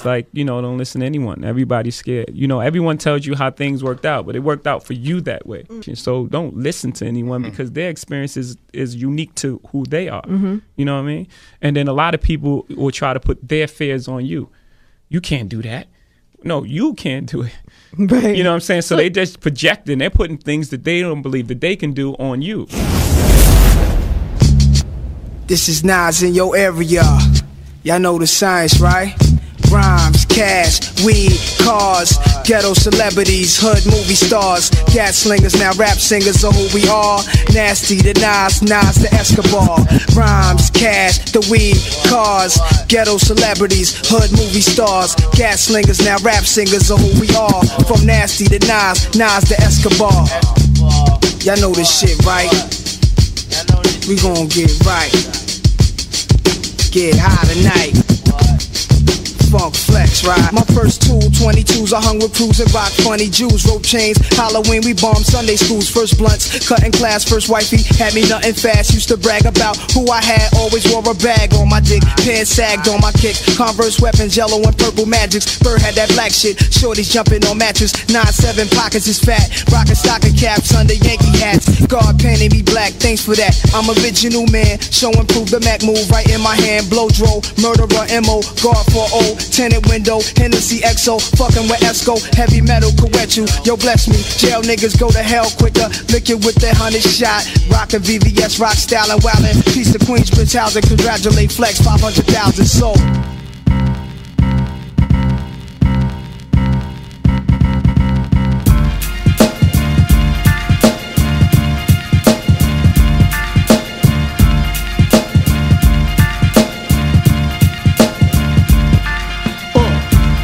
It's like, you know, don't listen to anyone. Everybody's scared. You know, everyone tells you how things worked out, but it worked out for you that way. Mm-hmm. So don't listen to anyone because their experience is unique to who they are. Mm-hmm. You know what I mean? And then a lot of people will try to put their fears on you. You can't do that. No, you can't do it. Right. You know what I'm saying? So they just projecting. They're putting things that they don't believe that they can do on you. This is Nas in your area. Y'all know the science, right? Rhymes, cash, weed, cars, ghetto celebrities, hood movie stars, gas slingers, now rap singers are who we are. Nasty to Nas, Nas to Escobar. Rhymes, cash, the weed, cars, ghetto celebrities, hood movie stars, gas slingers, now rap singers are who we are. From Nasty to Nas, Nas to Escobar. Y'all know this shit, right? We gon' get right. Get high tonight. Funk, flex, ride. My first two 22s, I hung with crews and rock funny Jews. Rope chains, Halloween, we bombed Sunday schools. First blunts, cutting class, first wifey. Had me nothing fast, used to brag about who I had. Always wore a bag on my dick, pants sagged on my kick. Converse weapons, yellow and purple magics. Bird had that black shit, shorties jumping on mattress. 9-7 pockets is fat, rockin' stocking caps under Yankee hats. God painted me black, thanks for that. I'm original man, show and prove the Mac move right in my hand. Blow dro, murderer M.O., guard for O. Tenant window, Hennessy, XO, fucking with Esco, heavy metal could wet you. Yo, bless me, jail niggas go to hell quicker. Lick it with that 100 shot, rockin' VVS, rock style and wildin'. Peace to Queensbridge housing, congratulate Flex, 500,000 sold.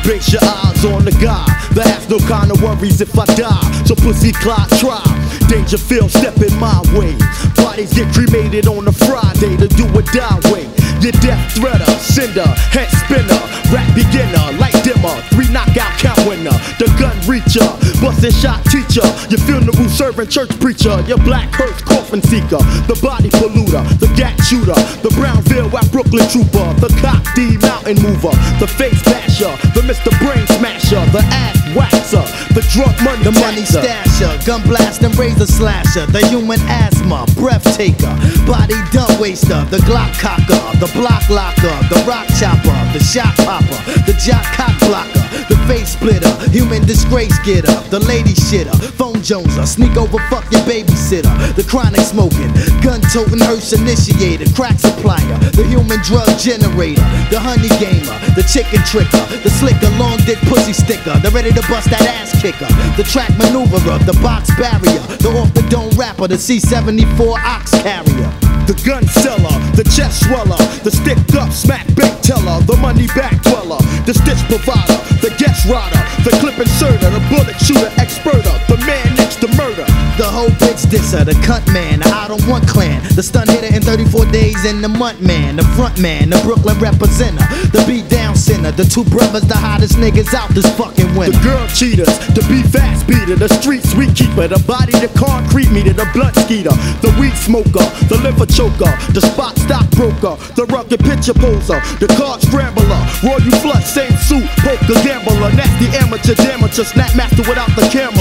Fix your eyes on the guy that has no kind of worries if I die. So pussy clock try. Danger feel stepping my way. Bodies get cremated on a Friday to do or die way. Your death threader, cinder, head spinner, rap beginner, light dimmer, 3 knockout count winner, the gun reacher, bustin' shot teacher, your funeral servant church preacher, your black hearse coffin seeker, the body polluter, the gat shooter, the Brownville at Brooklyn trooper, the cock D mountain mover, the face basher, the Mr. Brain smasher, the ass waxer, the drunk money the taxer, money stasher, gun blaster, razor slasher, the human asthma, breath taker, body dump waster, the Glock cocker, the block locker, the rock chopper, the shot popper, the jock cock blocker, the face splitter, human disgrace getter, the lady shitter, phone joneser, sneak over fuck your babysitter, the chronic smoking, gun toting hearse initiator, crack supplier, the human drug generator, the honey gamer, the chicken tricker, the slicker, long dick pussy sticker, the ready to bust that ass kicker, the track maneuverer, the box barrier, the off the dome rapper, the C-74 ox carrier. The gun seller, the chest sweller, the sticked up smack big teller, the money back dweller, the stitch provider, the guest rider, the clip inserter, the bullet shooter, experter, the man next to murder. The whole bitch disser, the cunt man, the I don't want clan, the stun hitter in 34 days in the month man, the front man, the Brooklyn representer, the beat down sinner, the two brothers, the hottest niggas out this fucking winter. The girl cheaters, the be fast beater, the street sweet keeper, the body, the concrete meter, the blood skeeter, the weed smoker, the liver choker, the spot stockbroker, the rugged picture poser, the card scrambler, royal you flush, same suit, poker gambler, nasty amateur, damager, snap master without the camera,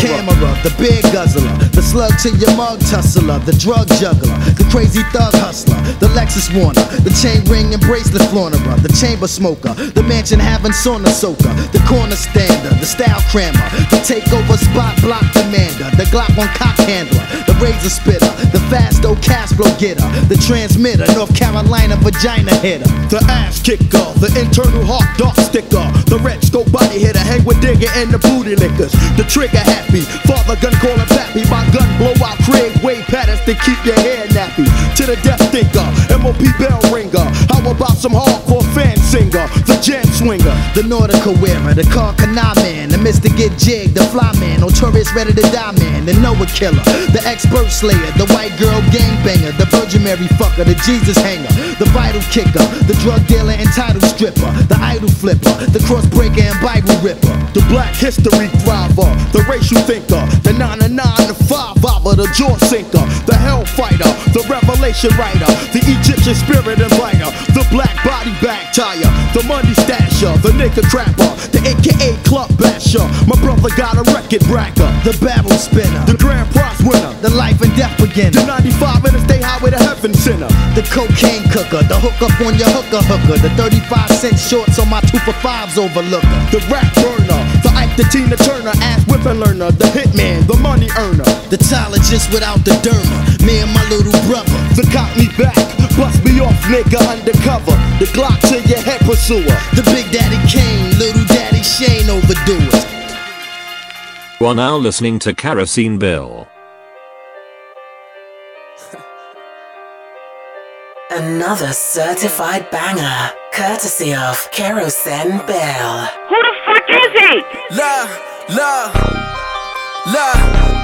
the beer guzzler, the slug to your mug tussler, the drug juggler, the crazy thug hustler, the Lexus Warner, the chain ring and bracelet flaunterer, the chamber smoker, the mansion having sauna soaker, the corner stander, the style crammer, the takeover spot block commander, the Glock on cock handler, the razor spitter, the fast old cash flow getter, the transmitter, North Carolina vagina hitter, the ass kicker, the internal hawk dog sticker, the red scope body hitter, hang with digger and the booty lickers, the trigger happy, father gun calling pappy, my gun blow out Craig Wade patterns to keep your hair nappy, to the death thinker, M.O.P. bell ringer, how about some hardcore fan singer, the jam swinger, the nautical wearer, the car canal man, the Mr. Get Jig, the fly man, no tourist ready to die man, the Noah killer, the expert slayer, the white girl gangbanger, the Virgin Mary fucker, the Jesus hanger, the vital kicker, the drug dealer and title stripper, the idol flipper, the cross breaker and Bible ripper, the black history thriver, the racial thinker, the 9 to 5 robber, the the jaw sinker, the hell fighter, the revelation writer, the Egyptian spirit lighter, the black body bag tire, the money stasher, the nigga crapper, the AKA club basher. My brother got a record racker, the battle spinner, the grand prize winner, the life and death beginner, the 95 and the state highway to heaven center, the cocaine cooker, the hookup on your hooker, the 35-cent shorts on my 2 for 5s overlooker, the rap burner, the Ike, the Tina Turner, ass whipping learner, the hitman, the money earner, the tologist without the derma, me and my little brother, the cockney back, bust me off nigga undercover, the Glock to your head pursuer, the Big Daddy Kane, Little Daddy Shane overdo it. We're now listening to Kerosene Bill. Another certified banger, courtesy of Kerosene Bill. Who the fuck is he? Love, love, love.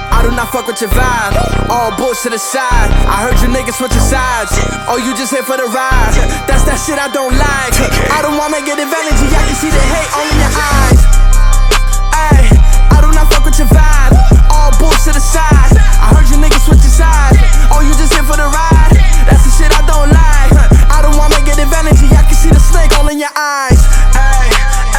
I do not fuck with your vibe. All bullshit to the side. I heard you niggas switching sides. Oh, you just here for the ride. That's that shit I don't like. I don't wanna get advantage. I can see the hate all in your eyes. Ayy, I do not fuck with your vibe. All bullshit to the side. I heard you niggas switching sides. Oh, you just here for the ride. That's the shit I don't like. I don't wanna get advantage. I can see the snake all in your eyes. Ay, ay,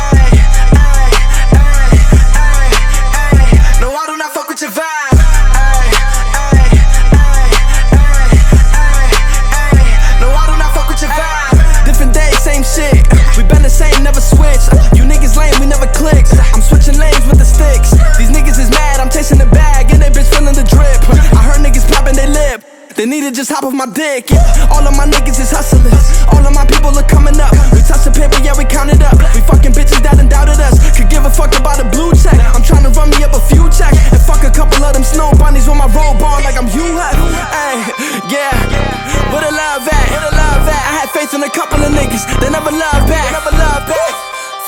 ay, ay, ay, ay. No, I do not fuck with your vibe. Ay, ay, ay, ay, ay, ay. No, I do not fuck with your vibe. Different day, same shit. We been the same, never switched. You niggas lame, we never clicked. I'm switching lanes with the sticks. These niggas is mad, I'm chasing the bag, and they bitch feeling the drip. I heard niggas popping their lip. They need to just hop off my dick, yeah. All of my niggas is hustling. All of my people are coming up. We touch the paper, yeah, we count it up. We fucking bitches that done doubted us. Could give a fuck about a blue check. I'm trying to run me up a few checks and fuck a couple of them snow bunnies with my roll ball like I'm U-Hat. Ay, yeah. Where the love at? Where the love at? I had faith in a couple of niggas. They never love back. They never love back.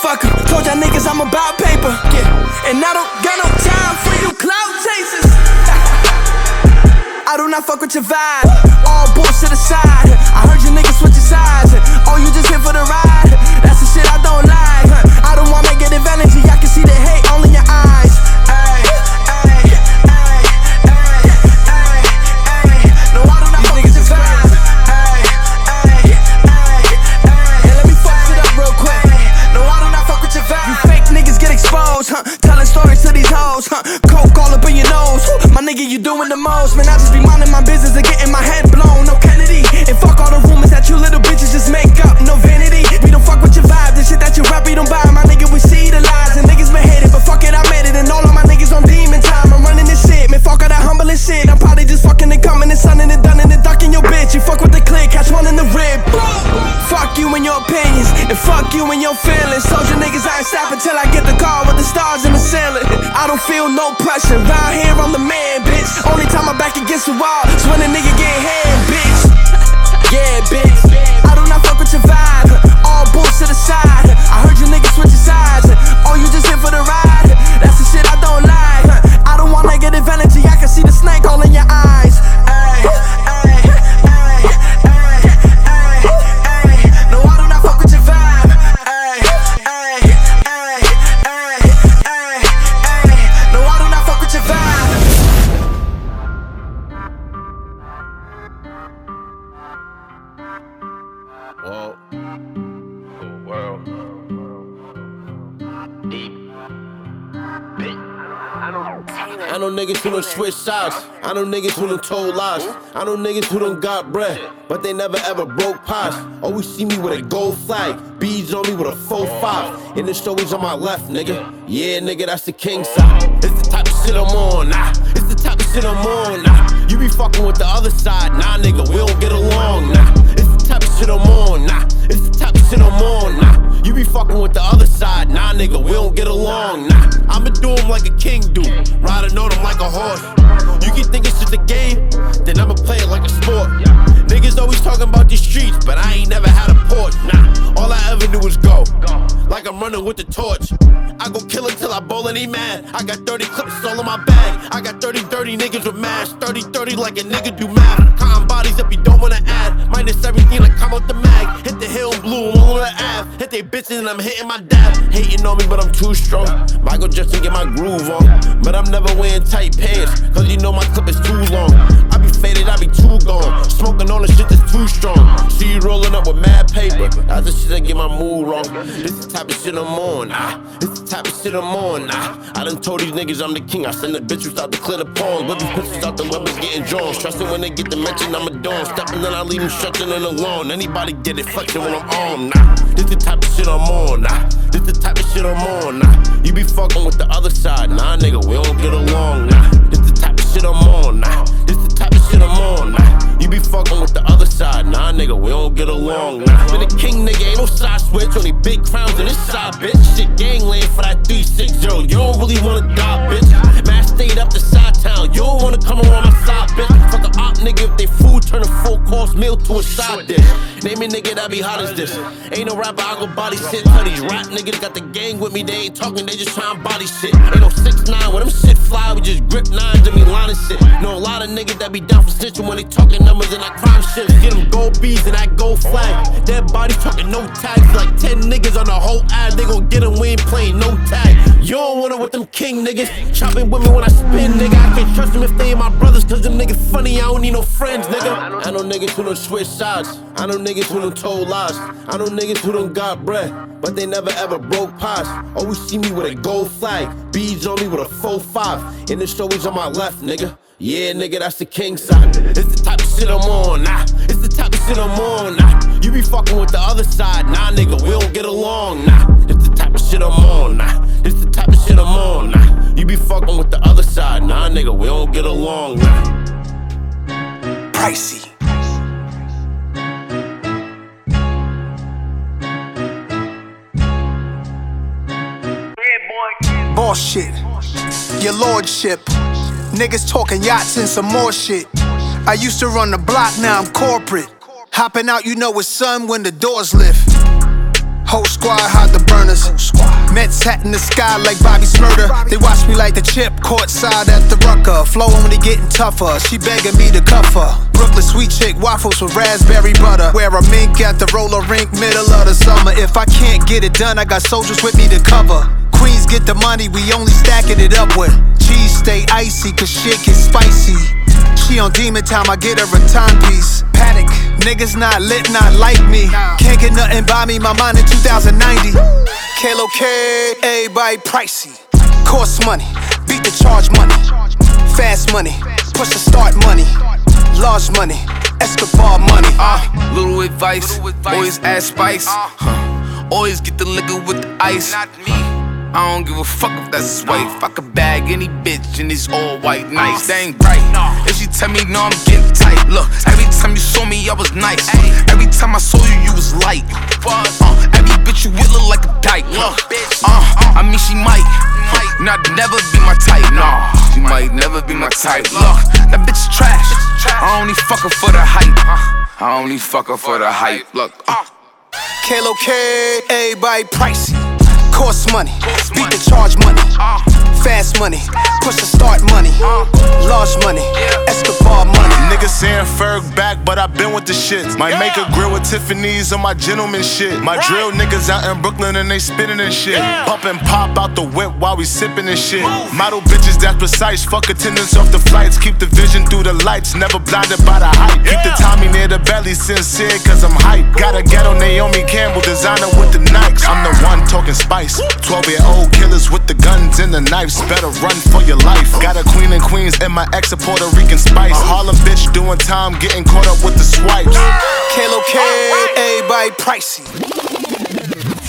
Fuck 'em. Told y'all niggas I'm about paper, yeah. And I don't got no time for you cloud chasers. I do not fuck with your vibe. All bullshit aside, I heard you niggas switch your sides. Oh, you just here for the ride. That's the shit I don't like. I don't wanna get advantage. I can see the hate all in your eyes. Ay, ay, ay, ay, ay, ay. No, I do not fuck with your vibe. Ay, ay, ay, ay. Hey, let me fuck it up real quick. No, I do not fuck with your vibe. You fake niggas get exposed, huh? Telling stories to these hoes, huh? Coke all up in your nose. My nigga, you doing the most, man. I just be minding my business and getting my head blown. No Kennedy, and fuck all the rumors that you little bitches just make up. No vanity, we don't fuck with your vibe. The shit that you rap, we don't buy. My nigga, we see the lies, and niggas been hated, but fuck it, I made it. And all of my niggas on demon time. I'm running this shit, man. Fuck all that humbling shit. I'm probably just fucking and coming and sunning and dunning and ducking your bitch. You fuck with the click, catch one in the rib. Fuck you and your opinions, and fuck you and your feelings. Told you niggas I ain't stopping till I get the car with the stars in the ceiling. I don't feel no pressure. Right here, I'm the man. Bitch, only time I'm back against the wall is when a nigga get hand, bitch. Yeah, bitch, I do not fuck with your vibe. All bullshit aside, I heard you niggas switch your sides. Oh, you just here for the ride. That's the shit I don't like. I don't wanna get advantage. I can see the snake all in your eyes. Ay, ay, ay, ay, ay, ay. No, I do not fuck with your vibe. Ay, ay, ay, ay, ay, ay. No, I do not fuck with your vibe. Whoa, the world, deep, big. I know niggas who done switch sides. I know niggas who done told lies. I know niggas who done got bread, but they never ever broke pies. Always see me with a gold flag, beads on me with a 4-5. And the show is on my left, nigga. Yeah, nigga, that's the king side. It's the type of shit I'm on, nah. It's the type of shit I'm on, nah. You be fucking with the other side, nah, nigga. We don't get along, nah. Type of shit I'm on, nah. It's the type of shit I'm on, nah. You be fucking with the other side, nah, nigga. We don't get along, nah. I'ma do him like a king do, riding on him like a horse. You can think it's just a game, then I'ma play it like a sport. Niggas always talking about these streets, but I ain't never had a port, nah. All I ever do is go, like I'm running with the torch. I go kill him till I bowl and he mad. I got 30 clips all in my bag. I got 30 dirty niggas with mash. 30-30 like a nigga do math. Counting bodies up, you don't wanna add. Minus everything like come out the mag. Hit the hill, blue, all on the ass. Hit they bitch Jackson and I'm hitting my dab. Hating on me, but I'm too strong. Michael Jackson get my groove on. But I'm never wearing tight pants, cause you know my clip is too long. I be faded, I be too gone. Smoking all the shit that's too strong. See you rolling up with mad paper. That's the shit that get my mood wrong. This the type of shit I'm on. This the type of shit I'm on. I done told these niggas I'm the king. I send the bitches out to clear the pawns. But these bitches out the weapons getting drawn. Stressing when they get the mention, I'm a dawn. Stepping then I leave them stretching and alone. Anybody get it flexing when I'm on. This the type of shit I'm on. This the type of shit I'm on. You be fucking with the other side. Nah, nigga, we don't get along. This the type of shit I'm on. This the type of shit I'm on. You be fucking with the other side. Nah, nigga, we don't get along. Been a king, nigga, ain't no side switch. Only big crowns in this side, bitch. Shit, gangland for that 360. You don't really wanna die, bitch. Man, I stayed up the side town. You don't wanna come around my side, bitch. Fuck a op, nigga, if they food, turn a full course meal to a side dish. Name a nigga that be hot as this. Ain't no rapper, I go body shit. Tell these rap niggas got the gang with me. They ain't talking, they just trying body shit. Ain't no 6ix9ine, when them shit fly, we just grip nines and we line and shit. Know a lot of niggas that be down for snitching when they talking numbers and I crime shit. Get them gold bees and I gold flag. Dead bodies talking no tags. Like 10 niggas on the whole ad. They gon' get them, we ain't playing no tag. You don't wanna with them king niggas. Chopping with me when I spin, nigga. I can't trust them if they ain't my brothers, cause them niggas funny, I don't need no friends, nigga. I know niggas who don't switch sides. I know niggas who don't told lies. I know niggas who don't got bread, but they never ever broke pies. Always see me with a gold flag. Beads on me with a 4-5. And it's always on my left, nigga. Yeah, nigga, that's the king side. It's the type of shit I'm on, It's the type of shit I'm on, You be fucking with the other side, nah, nigga, we don't get along, It's the type of shit I'm on, It's the type of shit I'm on, You be fucking with the other side, nah, nigga, we don't get along, Pricey. Boss shit, your lordship. Niggas talking yachts and some more shit. I used to run the block, now I'm corporate. Hopping out, you know it's sun when the doors lift. Whole squad hide the burners. Mets hat in the sky like Bobby Smurder. They watch me like the chip, courtside at the Rucker. Flowing when they getting tougher, she begging me to cuff her. Brooklyn sweet chick waffles with raspberry butter. Wear a mink at the roller rink, middle of the summer. If I can't get it done, I got soldiers with me to cover. Queens get the money, we only stacking it up with. Cheese stay icy, cause shit get spicy. She on demon time, I get her a timepiece. Panic, niggas not lit, not like me. Can't get nothing by me, my mind in 2090. K-Lo K, everybody pricey. Cost money, beat the charge money. Fast money, push the start money. Large money, Escobar money. Little advice, always add spice. Always get the liquor with the ice. I don't give a fuck if that's his wife. I could bag any bitch in these all white nights. They ain't bright. If she tell me no, I'm getting tight. Look, every time you saw me, I was nice. Every time I saw you, you was light. Every bitch you with look like a dyke. I mean she might not never be my type. Nah, she might never be my type. Look, that bitch is trash. I only fuck her for the hype. I only fuck her for the hype. Look, K-Lo K, everybody pricey. Cost money, beat the charge money. Fast money, push the start money. Large money, Escobar money. Niggas saying Ferg back, but I been with the shits. Might make a grill with Tiffany's on my gentleman shit. My drill niggas out in Brooklyn and they spitting and shit. Pump and pop out the whip while we sipping and shit. Model bitches that's precise, fuck attendance off the flights. Keep the vision through the lights, never blinded by the hype. Keep the Tommy near the belly, sincere cause I'm hype. Got a ghetto Naomi Campbell, designer with the Nikes. I'm the one talking spice. 12-year-old killers with the guns and the knives. Better run for your life. Got a queen in Queens and my ex a Puerto Rican spice. Harlem bitch doing time, getting caught up with the swipes. K-Lo K, everybody pricey.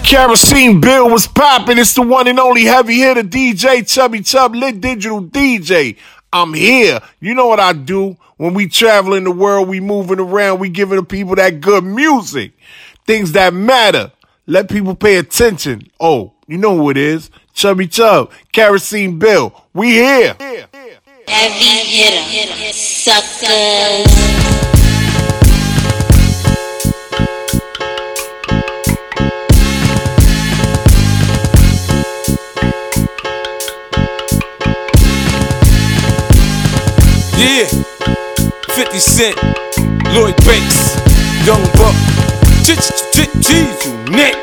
Kerosene Bill was popping. It's the one and only heavy hitter DJ Chubby Chub, Lit Digital DJ. I'm here. You know what I do. When we traveling the world, we moving around, we giving the people that good music. Things that matter. Let people pay attention. Oh, you know who it is. Chubby Chub, Kerosene Bill. We here. Heavy hitter, sucker. Yeah, 50 Cent, Lloyd Banks, Young Buck. Cheese, you neck.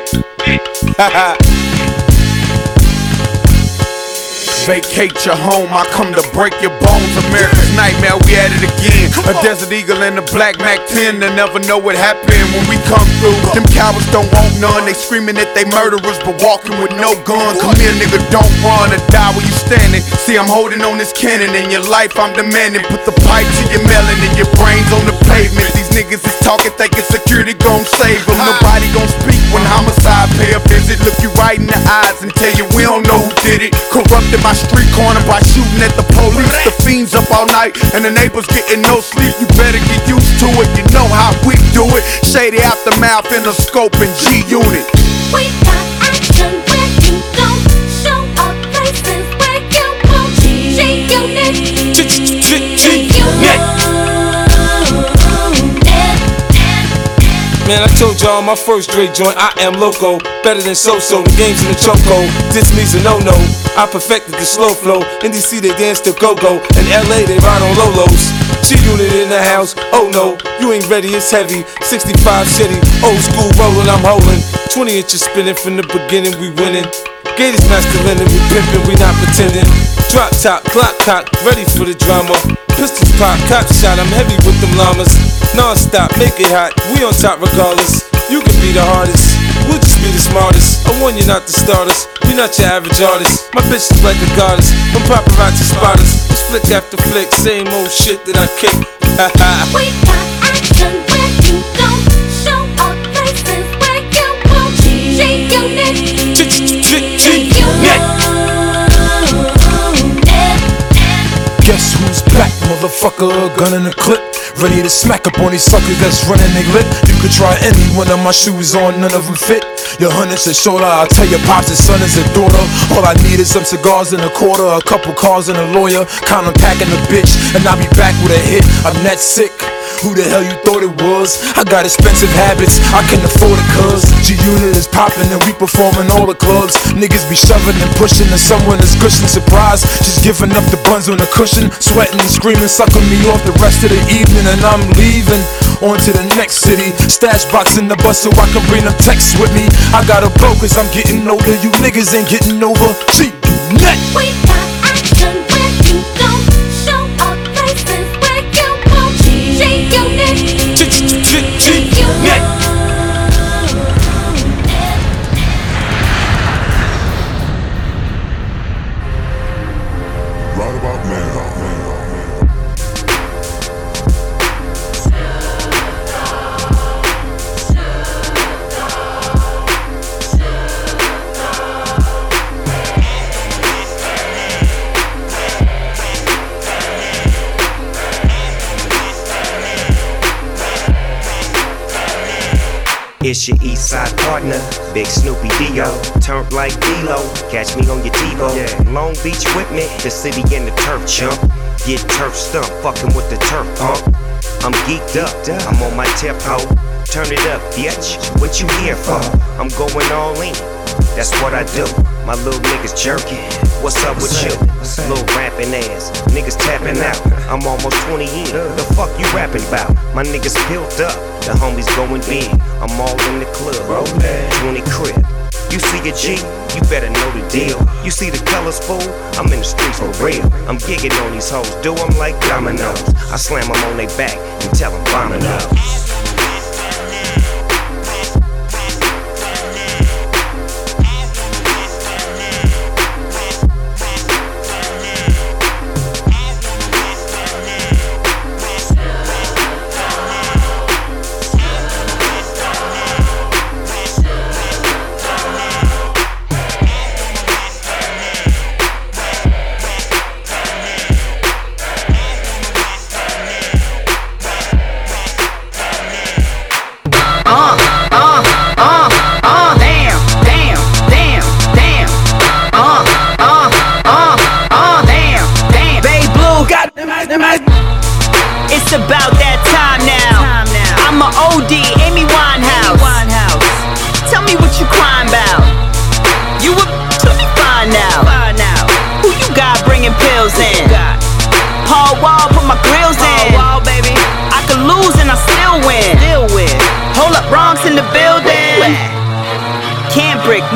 Vacate your home, I come to break your bones. America's nightmare, we at it again. A Desert Eagle and a Black Mac-10. They never know what happened when we come through. Them cowards don't want none. They screaming that they murderers, but walking with no gun. Come here, nigga, don't run or die where you standing. See, I'm holding on this cannon, and your life I'm demanding. Put the pipe to your melon and your brains on the pavement. These niggas is talking, thinking security gon' save them. Nobody gon' speak when homicide pay a visit. Look you right in the eyes and tell you we don't know who did it. Corrupted my street corner by shooting at the police. The fiends up all night and the neighbors getting no sleep. You better get used to it, you know how we do it. Shady aftermath in the scope and G-Unit. We got action where you don't show up, places where you won't. G-Unit, G-Unit. Man, I told y'all my first Drake joint, I am loco. Better than so-so, the game's in the chokehold. This means a no-no, I perfected the slow flow. In D.C. they dance to go-go. In L.A. they ride on lolos. G-Unit in the house, oh no. You ain't ready, it's heavy. 65 city, old school rollin', I'm holdin'. 20 inches spinning from the beginning, we winning. Gators masculine, we pimpin', we not pretending. Drop top, clock cock, ready for the drama. Pistols pop, cop shot, I'm heavy with them llamas. Non-stop, make it hot, we on top regardless. You can be the hardest, we'll just be the smartest. I warn you not to start us, we not your average artist. My bitch is like a goddess, I'm paparazzi spotters. It's flick after flick, same old shit that I kick. We got action where you don't show up, places where you won't. G-Unit. Guess who's back, motherfucker, gun in the clip. Ready to smack up on these suckers that's running they lip. You could try any one of my shoes on, none of them fit. Your hunter's a shoulder, I'll tell your pops his son is a daughter. All I need is some cigars and a quarter, a couple cars and a lawyer. Count them packing a bitch, and I'll be back with a hit. I'm that sick. Who the hell you thought it was? I got expensive habits, I can afford it cuz G-Unit is poppin' and we performin' all the clubs. Niggas be shovin' and pushin' and someone is cushioned. Surprise, she's giving up the buns on the cushion. Sweatin' and screamin', suckin' me off the rest of the evening. And I'm leavin' on to the next city. Stash box in the bus so I can bring them texts with me. I gotta blow cause I'm gettin' older. You niggas ain't gettin' over G-Unit. We got action where you don't show up, places where you won't. G-Unit. G-Unit. It's your east side partner, Big Snoopy Dio. Turf like D-Lo, catch me on your TiVo. Yeah. Long Beach with me, the city and the turf chump. Get turf stumped, fucking with the turf pump. I'm geeked up. I'm on my tempo. Turn it up, bitch, what you here for? I'm going all in, that's what I do. My little niggas jerking, what's up with you? Little rapping ass, niggas tapping out. I'm almost 20 in, the fuck you rapping about? My niggas built up, the homies going big. I'm all in the club, 20 crib. You see a G, you better know the deal. You see the colors, fool, I'm in the streets for real. I'm gigging on these hoes, do them like dominoes. I slam them on their back and tell them bombing up.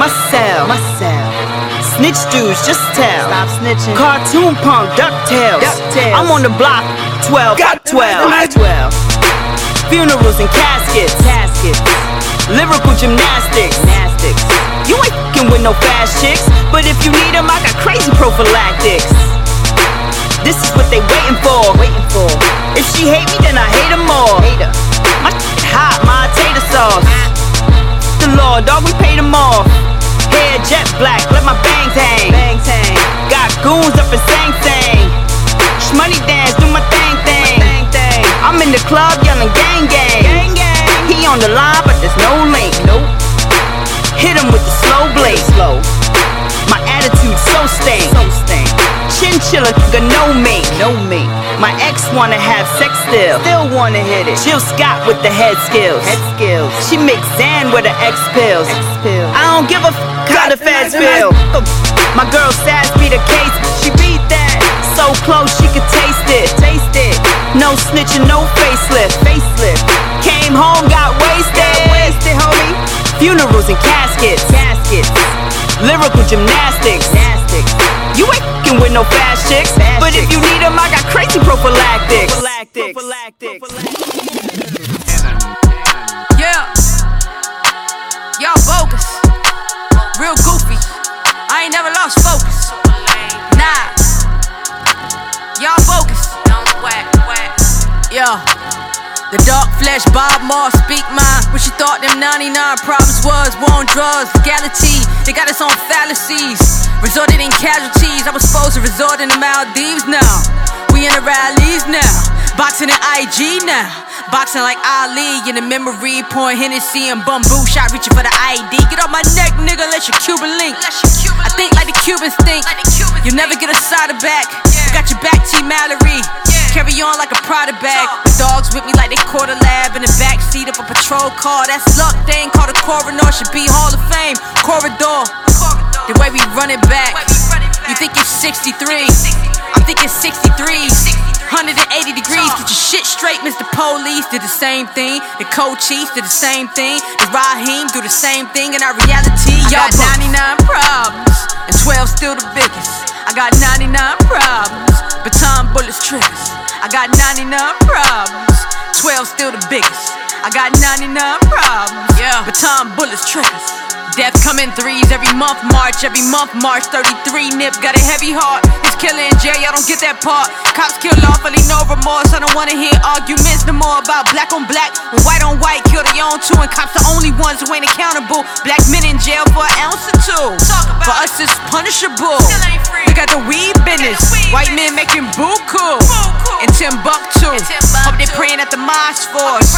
myself. Snitch dudes, just tell. Stop snitching. Cartoon punk, DuckTales. I'm on the block, 12, got 12. 12. Funerals and caskets. Lyrical gymnastics. You ain't fucking with no fast chicks, but if you need them, I got crazy prophylactics. This is what they waiting for. If she hate me, then I hate them all. Hater. My shit hot, my tater sauce. The law, dog, we paid them off. Hair jet black, let my bangs hang. Got goons up in sang. Shmoney dance, do my thing. I'm in the club yelling gang. He on the line, but there's no link. Nope. Hit him with the slow blade. My attitude so stained. Chinchilla nigga, no make. My ex wanna have sex still wanna hit it. Jill Scott with the head skills. She makes Xan with her X pills. I don't give a f*** how the feds feel. My girl Sass be the case, she read that. So close she could taste it. No snitching, no facelift. Came home, got wasted, homie. Funerals and caskets. Lyrical gymnastics. You ain't f***ing with no fast chicks, but if you need them, I got crazy prophylactics. Yeah, y'all bogus, real goofy. I ain't never lost focus. Nah, y'all bogus. Yeah. The dark flesh, Bob Moss, speak mine. What you thought them 99 problems was? War on drugs, legality, they got us on fallacies. Resorted in casualties, I was supposed to resort in the Maldives now. We in the rallies now, boxing in IG now. Boxing like Ali in the memory, pouring Hennessy and bamboo shot, reaching for the ID. Get off my neck, nigga, let your Cuban link. I think like the Cubans think, you'll never get a side of back. Got your back, T. Mallory. Carry on like a Prada bag. The dogs with me like they caught a lab in the backseat of a patrol car. That's luck, they ain't called a coroner. Should be Hall of Fame, corridor. The way we run it back. You think it's 63? I'm thinking 63. 180 degrees, get your shit straight. Mr. Police did the same thing. The co-chiefs did the same thing. The Raheem do the same thing. In our reality, y'all got 99 problems, and 12 still the biggest. I got 99 problems, baton bullets triggers. I got 99 problems, 12 still the biggest. I got 99 problems, baton bullets triggers. Death come in threes every month, March 33. Nip got a heavy heart, it's killing Jay, I don't get that part. Cops kill lawfully, no remorse. I don't wanna hear arguments no more about black on black and white on white. Kill their own too, and cops the only ones who ain't accountable. Black men in jail for an ounce or two. For us it's punishable. Got the weed business. White men making buku in Timbuktu. Hope they praying at the mosque for us.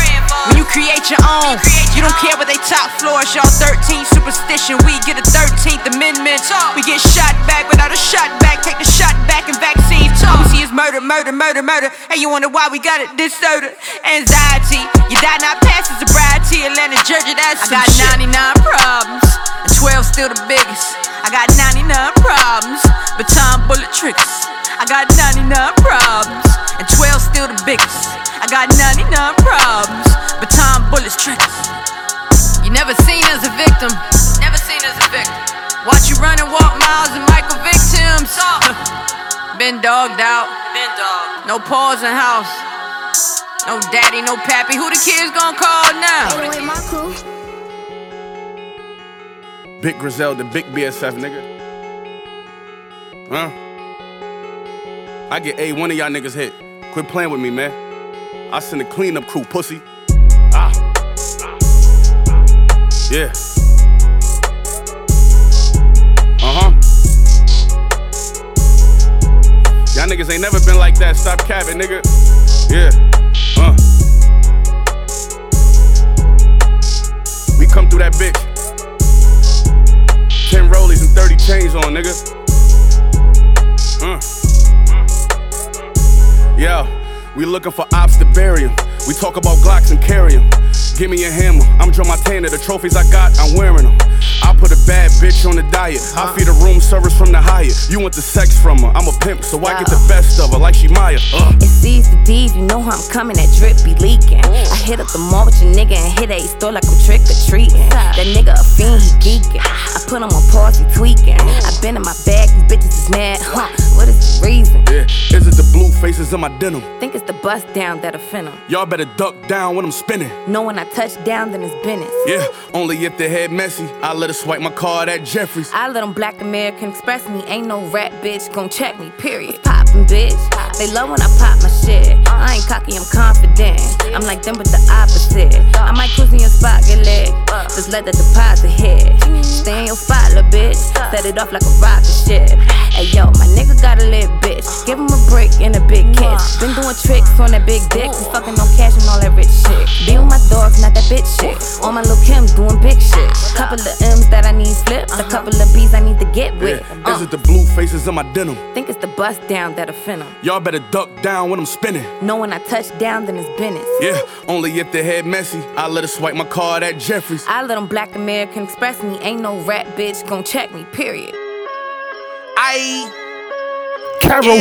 When you create your own, you don't care what they top floors. Y'all 13 superstition, we get a 13th amendment. We get shot back without a shot back. Take the shot back and vaccines. All we see is murder. Hey, you wonder why we got it? Disorder, anxiety. You die not past the sobriety. Atlanta, Georgia, that's some shit. I got 99 problems, and 12 still the biggest. I got 99 problems, baton bullet tricks. I got 99 problems, and 12 still the biggest. I got 99 problems, baton bullet tricks. You never seen as a victim. Watch you run and walk miles and Michael victims. Been dogged out. No paws in house. No daddy, no pappy. Who the kids gonna call now? Hey, my crew. Big Griselda, big BSF, nigga. Huh? I get A1 of y'all niggas hit. Quit playing with me, man. I send a cleanup crew, pussy. Yeah. Y'all niggas ain't never been like that. Stop capping, nigga. Yeah. We come through that bitch. 10 rollies and 30 chains on, nigga. Yo, we looking for ops to bury 'em. We talk about Glocks and carry 'em. Give me a hammer, I'm Joe Montana. The trophies I got, I'm wearing them. I put a bad bitch on a diet. I feed her room service from the Hyatt. You want the sex from her, I'm a pimp, so I get the best of her like she Maya. It's C's to D's, you know how I'm coming, that drip be leaking. I hit up the mall with your nigga and hit a store like I'm trick or treating. That nigga a fiend, he geeking. I put him on pause, he tweaking. I been in my bag, you bitches is mad, huh? What is the reason? Yeah, is it the blue faces in my denim? Think it's the bust down that offend him. Y'all better duck down when I'm spinning. Know when I touch down, then it's business. Yeah, only if the head messy. I let her swipe my card at Jeffries. I let them Black American Express me. Ain't no rap bitch gon' check me, period. Poppin', bitch. They love when I pop my shit. I ain't cocky, I'm confident. I'm like them, but the opposite. I might cruise in your spot, get lit. Just let the deposit hit. Stay in your spot, little bitch. Set it off like a rocket ship. Hey yo, my nigga got a lit bitch. Give him a break and a big catch. Been doing tricks on that big dick. We fucking on cash and all that rich shit. Be with my dogs, not that bitch shit. On my little Kim doing big shit. Couple of M's that I need flipped. A couple of B's I need to get with. Is it the blue faces in my denim? Think it's the bust down that offend them. Y'all better duck down when I'm spinning. Know when I touch down, then it's business. Yeah, only if the head messy. I let her swipe my card at Jeffries. I let them Black American Express me. Ain't no rap bitch gon' check me, period. Kerosene.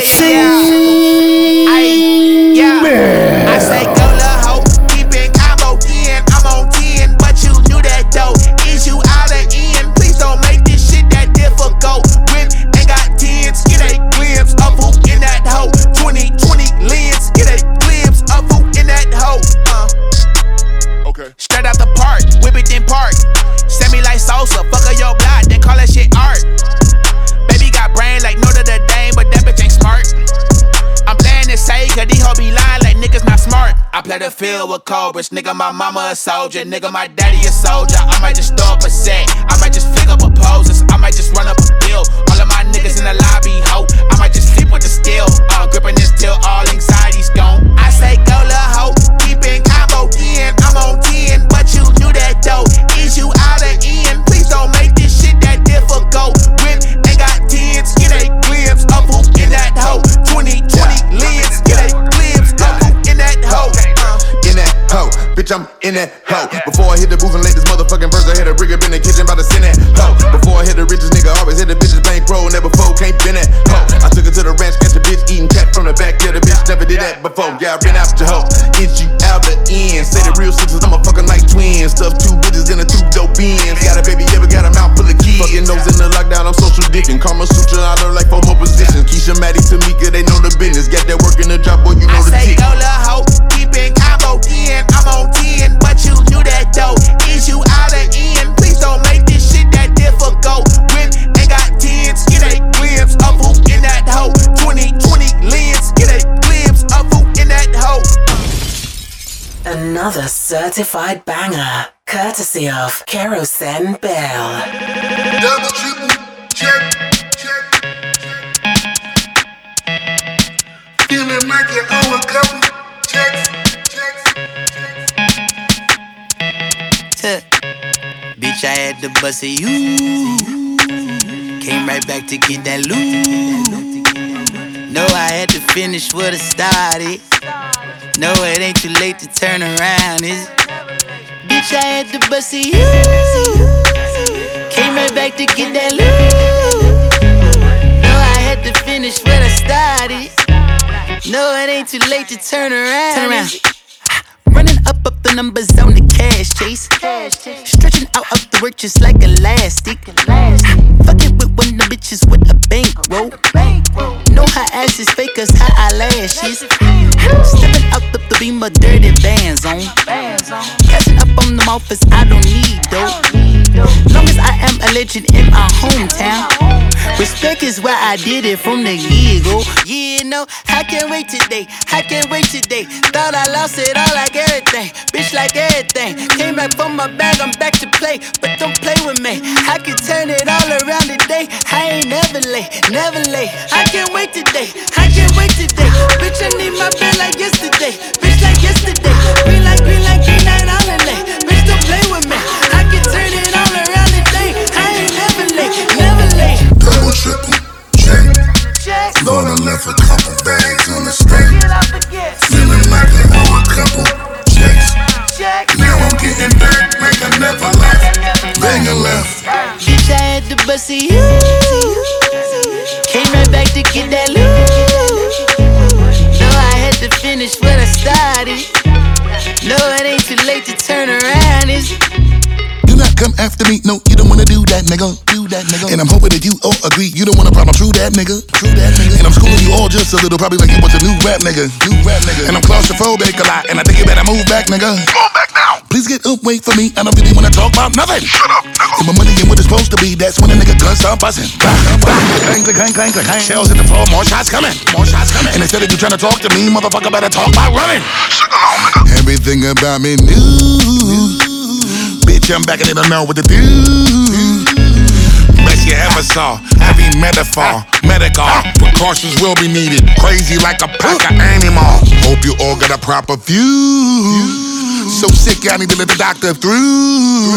I say go to hoe, keep it combo in. I'm on 10, but you knew that though. Is you out of end? Please don't make this shit that difficult. When ain't got tens, get a glimpse of who in that hoe. 20/20 lens, get a glimpse of who in that hoe. Okay. Straight out the park, whip it then park. Send me like salsa, fuck up your block, then call that shit art. Brain like Notre Dame, but that bitch ain't smart. I'm playing this safe, cause these hoes be lying like niggas not smart. I play the field with Cobras, nigga, my mama a soldier. Nigga, my daddy a soldier. I might just throw up a set, I might just flick up a poses, I might just run up a bill. All of my niggas in the lobby, ho, I might just sleep with the steel. Gripping this till all anxiety's gone. I say go lil' ho, keep in combo in. I'm on 10, but you knew that though. Is you out of end? Please don't make this shit that difficult. When ain't got tens, get a glimpse of who in that hoe. 20/20 lens, get a glimpse of who in that hoe. In that hoe, bitch, I'm in that hoe. Before I hit the booth and let this motherfucking verse, I had a rig up in the kitchen by the Senate hoe. Before I hit the richest nigga, always hit the bitches bankroll, never fold, can't bend that hoe. I took her to the ranch, catch a bitch eating cat from the back, yeah, the bitch never did that before. Yeah, I ran out your hoe. Is you out the end? Say the real sixes, I'm a fucking like twins. Stuffed two bitches in a two dope bins. Got a baby, ever got a mouth full of kids. Fucking nose in the lockdown, I'm social dickin'. Karma Sutra, I learned like four more positions. Keisha, Maddie, Tamika, they know the business. Got that work in the job, boy, you know the tick. I say go lil' hoe, keep it combo in. I'm on 10, but you knew that though. Is you out of end? Please don't make this shit that difficult. When ain't got tens, get a glimpse of who in that hoe. 20/20 lens, get a glimpse of who in that hoe. Another certified banger, courtesy of Kerosene Bill. Double triple check, check, check. Feeling like you owe a couple checks, checks, checks. Bitch, I had to bust at you. Came right back to get that loot. No, I had to finish what I started. No, it ain't too late to turn around, is it? Bitch, I had to bust at you. Came right back to get that loot. No, I had to finish what I started. No, it ain't too late to turn around. Turn around. Running up the numbers on the cash chase. Stretching out of the work just like elastic. Fucking with one of the bitches with a bankroll. Know how ass is fake as how eyelashes. Stepping out the beamer, dirty bands on. Catching up on them offers, I don't need dope. Long as I am a legend in my hometown. Respect is why I did it from the ego. Yeah, no, I can't wait today. I can't wait today. Thought I lost it all like everything. Bitch like everything. Came back from my bag, I'm back to play. But don't play with me, I can turn it all around today. I ain't never late, never late. I can't wait today, I can't wait today. Bitch, I need my bed like yesterday. Bitch like yesterday. Green like green like green, not all in late. Bitch, don't play with me, I can turn it all around today. I ain't never late, never late. Double triple check. Lord, I left a couple bags on the stand. Feeling like I owe a couple checks. Now I'm getting but see you came right back to get that loot. No, I had to finish what I started. No, it ain't too late to turn around. It's come after me, no, you don't wanna do that, nigga. Do that, nigga. And I'm hoping that you all agree, you don't want a problem. True that, nigga. True that, nigga. And I'm schooling you all just a little, probably like you bunch of new rap, nigga. New rap, nigga. And I'm claustrophobic a lot, and I think you better move back, nigga. Move back now. Please get up, wait for me. I don't really wanna talk about nothing. Shut up, nigga. And my money ain't what it's supposed to be. That's when a nigga gun start buzzing. Clang, clang, clang, clang. Shells in the floor, more shots coming. More shots coming. And instead of you trying to talk to me, motherfucker, better talk by running. Shut up, nigga. Everything about me new. Bitch, I'm back and they don't know what to do. Best you ever saw. Every metaphor, medical. Precautions will be needed. Crazy like a pack of animal. Hope you all got a proper view. So sick, I need to let the doctor through.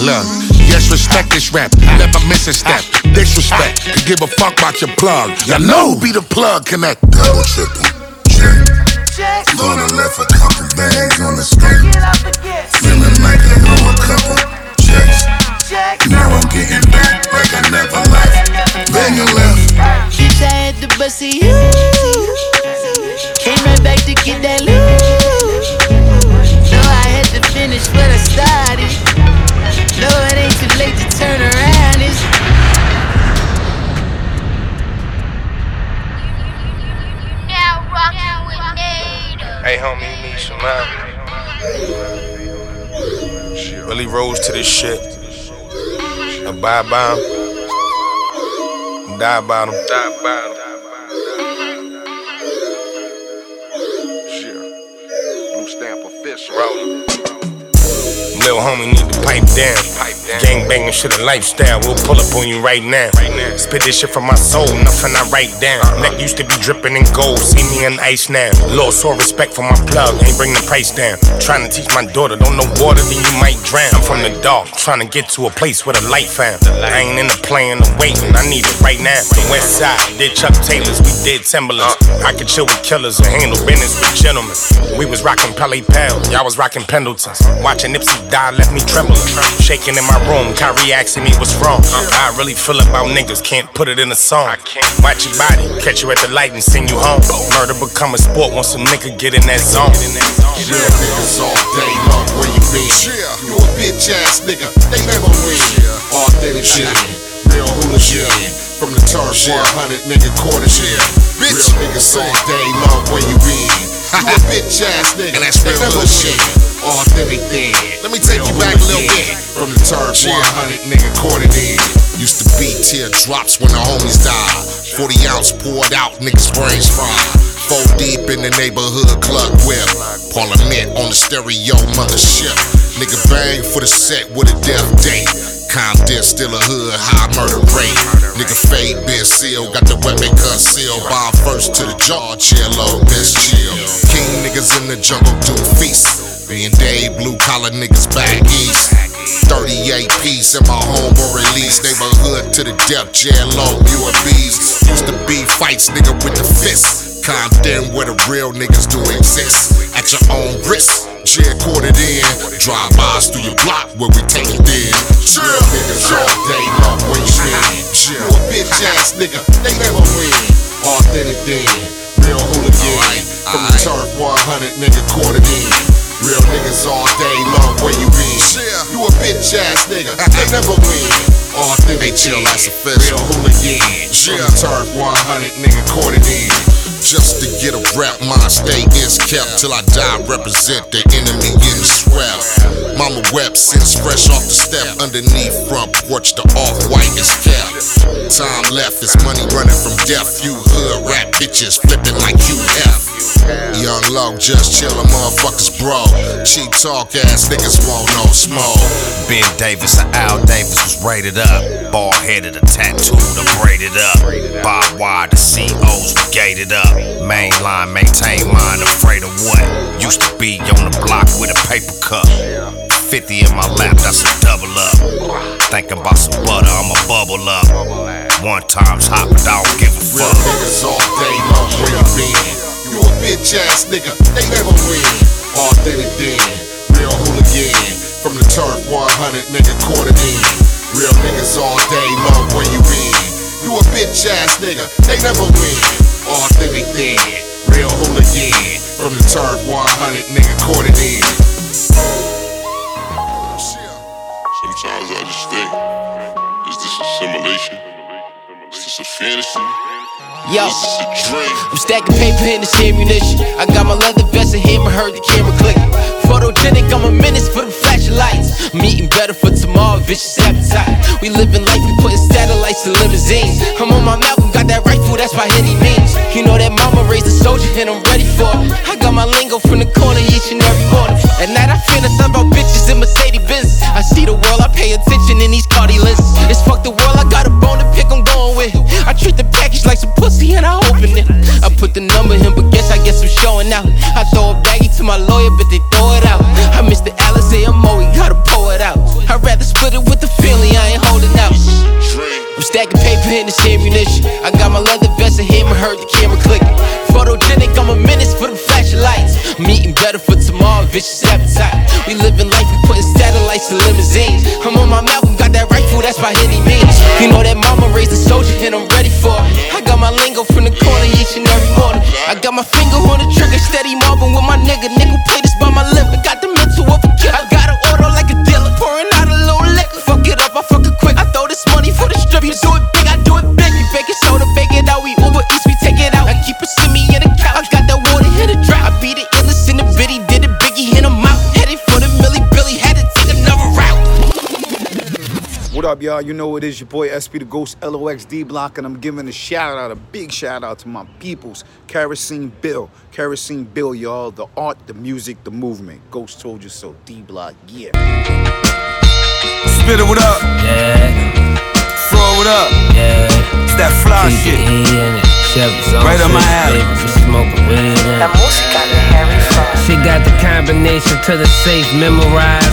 Look, yes, respect this rap. Never miss a step. Disrespect. Could give a fuck about your plug. Y'all know be the plug connect. Double triple check. Gonna left a couple bags on the street. Feeling like I owe a couple checks. Now I'm getting back like I never left. Bang a left. Bitch, I had to bust you. Came right back to get that loot. No, I had to finish what I started. No, it ain't too late to turn around. It's hey homie, you need some money. She really rose to this shit. Abide by him. Die by him. Die by him. Shit. Blue stamp a fist rolling. Little homie need to pipe down. Gang banging shit a lifestyle. We'll pull up on you right now. Spit this shit from my soul, nothing I write down. Neck used to be dripping in gold, see me in ice now. Lord, sore respect for my plug, ain't bring the price down. Trying to teach my daughter, don't know water, then you might drown. I'm from the dark, trying to get to a place where the light found. I ain't in the playing or waiting, I need it right now. The west side, did Chuck Taylors, we did Timberlands. I could chill with killers and handle business with gentlemen. We was rocking Pele Pal, y'all was rocking Pendletons. Watching Nipsey die left me trembling, shaking in my room. Kyrie asking me what's wrong. I really feel about niggas, can't put it in a song. I can't watch your body, catch you at the light and send you home. Murder become a sport once some nigga get in that zone. Yeah, niggas all day long, where you been? You a bitch ass nigga, they never win. Authentic shit, real hula shit. From the turf, 100 nigga quarters. Real niggas all day long, where you been? You a bitch ass nigga, and that's real hula shit. Authentic thing. Let me take you back a little bit. From the turf, 100 nigga quartered in. Used to be teardrops when the homies died. 40 ounce poured out, niggas brains fried. 4 deep in the neighborhood club whip. Parliament on the stereo mothership. Nigga bang for the set with a death date. Compton still a hood, high murder rate. Nigga fade been sealed, got the weapon concealed. Bob first to the jaw, jello, bitch chill. King niggas in the jungle do feast. Me and Dave, blue collar niggas back east. 38 piece in my home were released. Neighborhood to the depth, JLO, UMBs. Used to be fights, nigga, with the fist. Compton where the real niggas do exist. At your own risk, Jed quartered in. Drive bys through your block where we take it in. Real niggas all day long when you in. You a bitch ass nigga, they never win. Authentic thing, real hooligan. From the turf, 100 nigga quartered in. Real niggas all day long, where you been? You a bitch ass nigga, they never win. Authentic, hey, chill, that's official. Real hooligan, from the turf, 100 nigga quartered in. Just to get a rap, my stay is kept. Till I die, represent the enemy in the swept. Mama wept, since fresh off the step. Underneath front porch, the off-white is kept. Time left, it's money running from death. You hood rap bitches, flipping like UF. Young Log just chillin', motherfuckers bro. Cheap talk ass niggas won't no smoke. Ben Davis and Al Davis was raided up. Bald headed, a tattooed, a braided up. Bob wide, the COs were gated up. Mainline, maintain mine, afraid of what? Used to be on the block with a paper cup. 50 in my lap, that's a double up. Thinking about some butter, I'ma bubble up. One time's hot, but I don't give a fuck. Real niggas all day long, where you been? You a bitch ass nigga, they never win. Authentic then, real hooligan. From the turf, 100 nigga quartered in. Real niggas all day love where you been. You a bitch ass nigga, they never win. Authentic dead, real hooligan. From the turf 100, nigga quartered in. Sometimes I just think, is this a simulation? Is this a fantasy? Yo, I'm stacking paper in this ammunition. I got my leather vest and hammer, heard the camera click. Photogenic, I'm a menace for the flashing lights. I'm eating better for tomorrow, vicious appetite. We living life, we putting satellites in limousines. I'm on my Malcolm, got that rifle, that's by any means. You know that mama raised a soldier and I'm ready for it. I got my lingo from the corner each and every morning. At night I fantasize about bitches in Mercedes Benz. I see the world, I pay attention in these Cartier lenses. It's fuck the world, I got a bone to pick, I'm going with. I treat the package like some pussy and I open it. I put the number in, but guess I guess I'm showing out. I throw a baggie to my lawyer, but they throw it out. I miss the Alice and Moe, gotta pour it out. I'd rather split it with the family, I ain't holding out. I'm stacking paper in this ammunition. I got my leather vest and hammer, heard the camera click. Photogenic, I'm a menace for the flashing lights. I'm eating better for tomorrow, vicious appetite. We living life, we putting satellites in limousines. I'm on my Malcolm, got that rifle, that's by any means. You know that mama raised a soldier and I'm ready for it. I got my lingo from the corner each and every morning. I got my finger on the trigger, steady mobbing with my nigga. Nigga play this by my limit, got the mental of a killer. I got an auto like a dealer, pouring out a little liquor. Fuck it up, I fuck it quick, I throw this money for the strip. You do it big, I do it big. We bake it soda, bake it out, we Uber Eats, we take it out. I keep a semi in the couch, I got that water in the drought. I be the illest in the bitty, did it biggie in the mouth. Headed for the Millie Billy, had to take another route. What up, y'all? You know what it is, your boy SP the Ghost, LOXD Block, and I'm giving a shout out, a big shout out to my peoples, Kerosene Bill. Kerosene Bill, y'all, the art, the music, the movement. Ghost told you so, D Block, yeah. Spit it, what up? Yeah. Throw it up, yeah. It's that fly shit. Right up my alley. La música de Harry Fry. She got the combination to the safe memorized.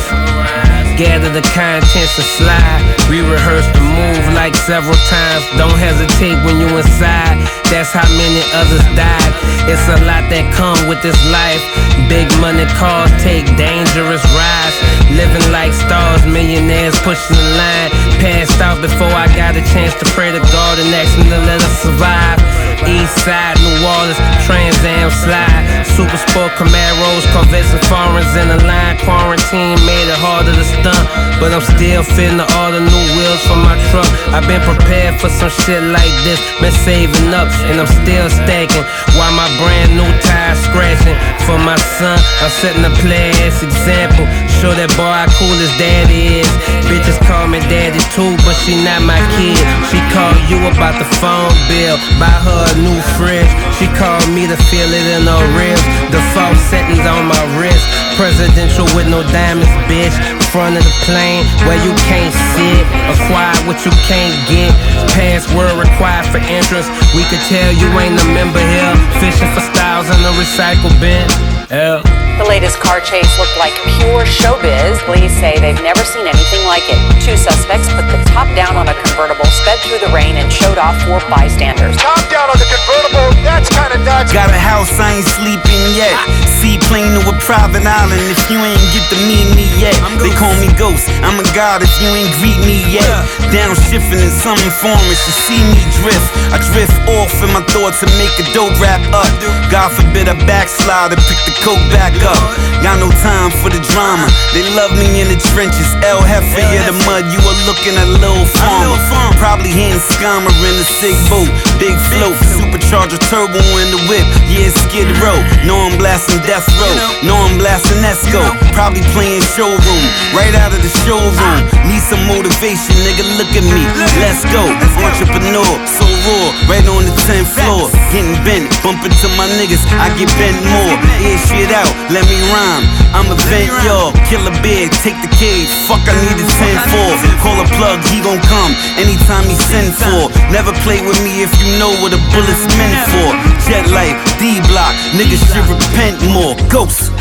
Gather the contents and slide. Re-rehearse the move like several times. Don't hesitate when you inside. That's how many others died. It's a lot that come with this life. Big money cars take dangerous rides. Living like stars, millionaires pushing the line. Passed out before I got a chance to pray to God and ask him to let us survive. East side, New Orleans, Trans Am slide. Super Sport Camaros, Corvettes and foreigns in the line. Quarantine made it harder to stunt, but I'm still fitting all the new wheels for my truck. I've been prepared for some shit like this. Been saving up and I'm still stacking. While my brand new tires scratching. For my son, I'm setting a play-ass example. Show that boy how cool his daddy is. Bitches call me daddy too, but she not my kid. She called you about the phone bill. Buy her a new fridge. She called me to feel it in her ribs. The false settings on my wrist. Presidential with no diamonds, bitch. Front of the plane where you can't sit. Acquire what you can't get. Password required for entrance. We could tell you ain't a member here. Fishing for styles in the recycle bin. L. The latest car chase looked like pure showbiz. Police say they've never seen anything like it. Two suspects put the top down on a convertible, sped through the rain, and showed off for bystanders. Top down on the convertible, that's kind of nuts. Got a house, I ain't sleeping yet. Seaplane to a private island. If you ain't get to meet me yet, they call me Ghost. I'm a god if you ain't greet me yet. Downshifting in some informants, you see me drift. I drift off in my thoughts and make a dope rap up. God forbid I backslide and pick the coke back up. Got no time for the drama. They love me in the trenches. El Jefe of the mud. You are looking at Lil Farmer. Probably hitting Escobar in the sick boat. Big float, supercharger, turbo in the whip. Yeah, Skid Row. No, I'm blasting Death Row. No, I'm blasting Esco. Probably playing showroom. Right out of the showroom. Need some motivation, nigga. Look at me. Let's go. Entrepreneur, so raw. Right on the 10th floor. Getting bent, bumping to my niggas. I get bent more. Air shit out. Let me rhyme, I'm a vent, y'all. Kill a bid, take the cage. Fuck, I need a 10-4. Call a plug, he gon' come anytime he send for. Never play with me if you know what a bullet's meant for. Jet life, D-block, niggas should repent more. Ghost.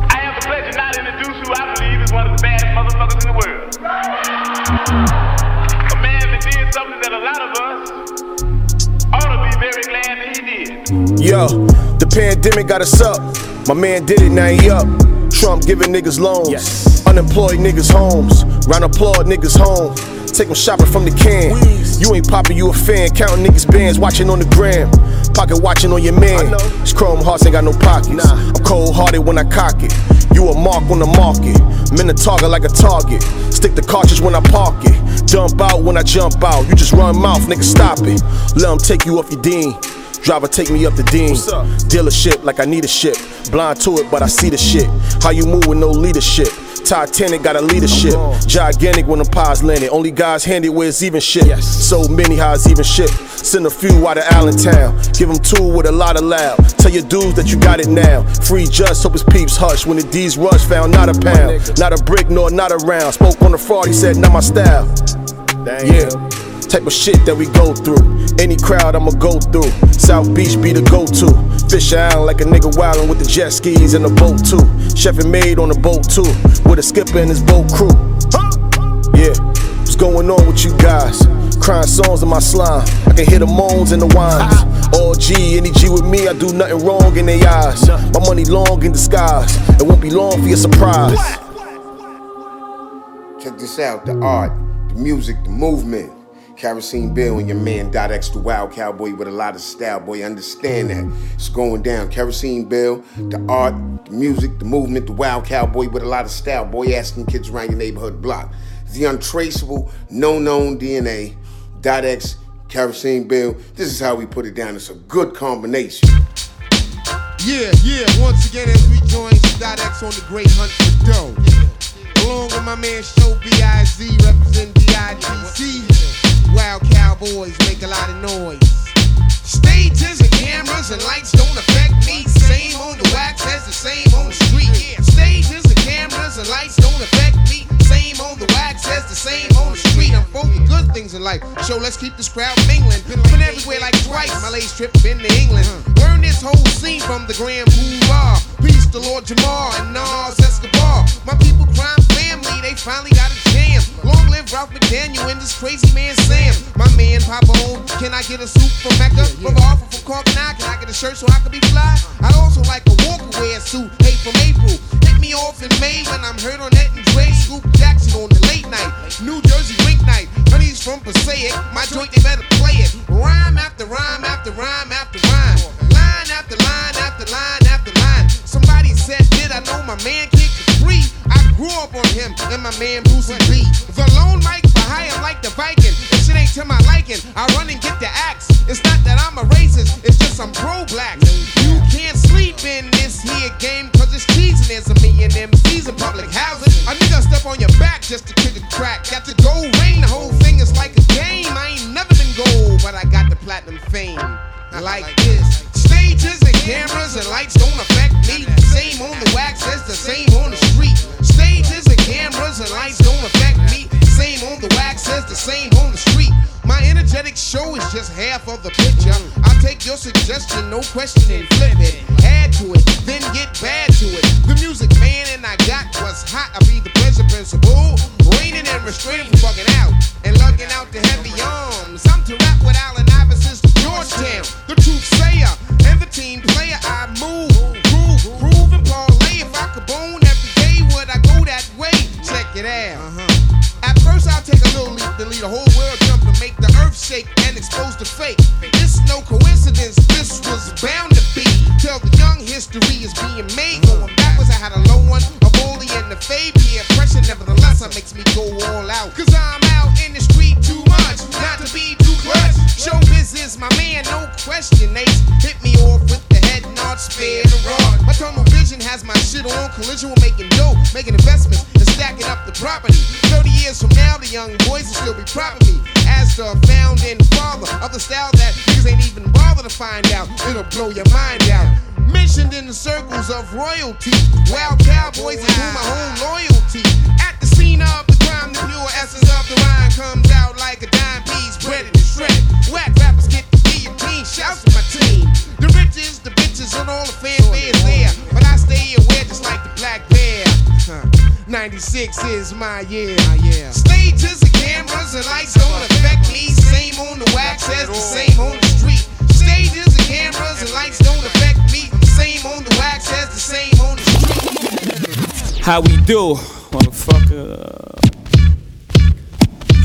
I have the pleasure not to introduce who I believe is one of the baddest motherfuckers in the world. A man that did something that a lot of us ought to be very glad that he did. Yo, the pandemic got us up. My man did it, now he up. Trump giving niggas loans, yes. Unemployed niggas homes, round applaud niggas home. Take them shopping from the can. You ain't poppin', you a fan. Counting niggas' bands, watching on the gram. Pocket watching on your man. These chrome hearts ain't got no pockets. Nah. I'm cold-hearted when I cock it. You a mark on the market. Men a target like a target. Stick the cartridge when I park it. Jump out when I jump out. You just run mouth, nigga, stop it. Let them take you off your dean. Driver, take me up the dean. Dealership like I need a ship. Blind to it, but I see the shit. How you move with no leadership? Titanic got a leadership. Gigantic when the pies landed. Only guys handed where it's even shit. Yes. So many how it's even shit. Send a few out of Allentown. Give them two with a lot of loud. Tell your dudes that you got it now. Free just, hope his peeps hush. When the D's rush, found not a pound. Not a brick, nor not a round. Spoke on the fraud, he said, not my style. Damn. Yeah. Type of shit that we go through. Any crowd I'ma go through. South Beach be the go-to. Fish Island like a nigga wildin' with the jet skis and the boat too. Chef and maid on the boat too, with a skipper and his boat crew. Yeah, what's going on with you guys? Crying songs in my slime. I can hear the moans and the whines. All G, any G with me, I do nothing wrong in their eyes. My money long in disguise. It won't be long for your surprise. Check this out, the art, the music, the movement. Kerosene Bill and your man Dot X, the wild cowboy with a lot of style, boy, understand that. It's going down. Kerosene Bill, the art, the music, the movement, the wild cowboy with a lot of style, boy, asking kids around your neighborhood block. The untraceable, no known DNA, Dot X, Kerosene Bill, this is how we put it down. It's a good combination. Yeah, yeah, once again as we join Dot X on the great hunt for dough. Along with my man Showbiz, represent DIGC. Wild cowboys make a lot of noise. Stages and cameras and lights don't affect me. Same on the wax as the same on the street. Yeah. Stages and cameras and lights don't affect me. Same on the wax as the same on the street. I'm for the good things in life. So let's keep this crowd mingling. Been everywhere like twice. My latest trip been to England. Learn this whole scene from the Grand Boulevard. Peace to Lord Jamar and Nas, Escobar. My people crime family, they finally got a jam. Long live Ralph McDaniel and this crazy man Sam. My man Papa Old, can I get a suit from Mecca? From an offer from Cartier, can I get a shirt so I can be fly? I'd also like a walk-away suit, made from April. Hit me off in May when I'm heard on that and Drake. Scoop Jackson on the late night, New Jersey rink night. Honey's from Passaic, my joint, they better play it. Rhyme after rhyme after rhyme after rhyme. Line after line after line after line. Somebody said, did I know my man Kid Capri? I grew up on him and my man Bruce Lee. The lone mic for high, I'm like the Viking. If shit ain't to my liking, I run and get the axe. It's not that I'm a racist, it's just I'm pro-black. You can't sleep in this here game, cause it's cheesiness of me and MCs in public housing. A nigga step on your back just to kick a crack. Got the gold ring, the whole thing is like a game. I ain't never been gold, but I got the platinum fame. Like this. Stages and cameras and lights don't affect me. Same on the wax as the same on the street. Stages and cameras and lights don't affect me. Same on the wax as the same on the street. My energetic show is just half of the picture. I'll take your suggestion, no question, and flip it. Add to it, then get bad to it. The music man and I got what's hot. I be the pleasure principal. Raining and restraining from bugging out and lugging out the heavy arms. I'm to rap with Ellen. Georgetown, the truth sayer, and the team player. I move, groove, groove, and parlay. If I could bone every day, would I go that way? Check it out. At first, I'll take a little leap, then lead a whole world jump and make the earth shake and expose the fake. It's no coincidence, this was bound to be. Till the young history is being made. Going backwards, I had a low one, a bully, and the fade. The pressure, nevertheless, that makes me go all out. Cause I'm out in the street too much, not to be too clutch. Showbiz is my man, no question. They hit me off with the head nod, spare the rod. My tunnel vision has my shit on collision with making dough, making investments, and stacking up the property. 30 years from now, the young boys will still be propping me as the founding father of the style that niggas ain't even bother to find out. It'll blow your mind out. Mentioned in the circles of royalty, wild cowboys and whom my whole loyalty. At the scene of the crime, the pure essence of the rhyme comes out like a dime piece, breaded and shredded. Whack rappers get the guillotine, shouts to my team. The riches, the bitches, and all the fanfare is there, but I stay aware just like the black bear. 96 is my year. Stages and cameras and lights don't affect me. Same on the wax as the same on the street. Stages and cameras and lights don't affect me. Same on the wax as the same on the street. How we do, motherfucker?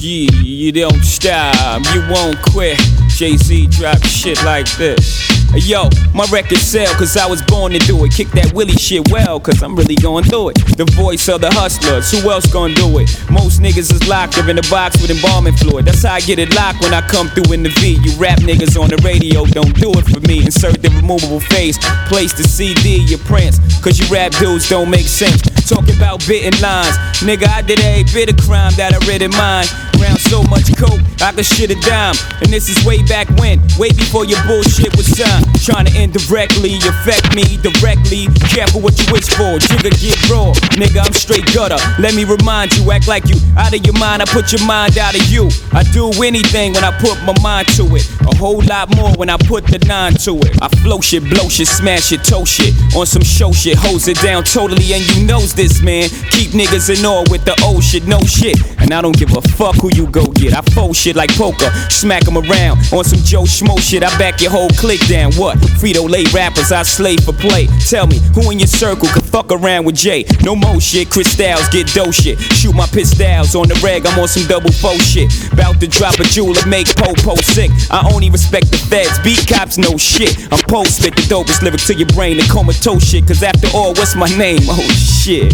Yeah, you don't stop, you won't quit. Jay-Z dropped shit like this. Yo, my record sell, cause I was born to do it. Kick that Willy shit well, cause I'm really gon' do it. The voice of the hustlers, who else gon' do it? Most niggas is locked up in a box with embalming fluid. That's how I get it locked when I come through in the V. You rap niggas on the radio, don't do it for me. Insert the removable face, place the CD, your prints, cause you rap dudes don't make sense. Talking about bitten lines, nigga, I did a bit of crime that I read in mine. Around so much coke, I could shit a dime. And this is way back when, way before your bullshit was signed. Trying to indirectly affect me directly. Careful what you wish for, jigger get raw. Nigga, I'm straight gutter. Let me remind you, act like you out of your mind. I put your mind out of you. I do anything when I put my mind to it. A whole lot more when I put the 9 to it. I flow shit, blow shit, smash it, toe shit. On some show shit, hose it down totally. And you knows this, man. Keep niggas in awe with the old shit, no shit. And I don't give a fuck who you go get. I fold shit like poker, smack them around. On some Joe Schmo shit, I back your whole clique down. What? Frito-Lay rappers, I slay for play. Tell me, who in your circle could fuck around with Jay? No more shit, Chris Styles, get dough shit. Shoot my pistols on the reg, I'm on some double foe shit. Bout to drop a jewel and make po-po sick. I only respect the feds, beat cops, no shit. I'm post spit the dopest lyric to your brain, the comatose shit. Cause after all, what's my name? Oh shit.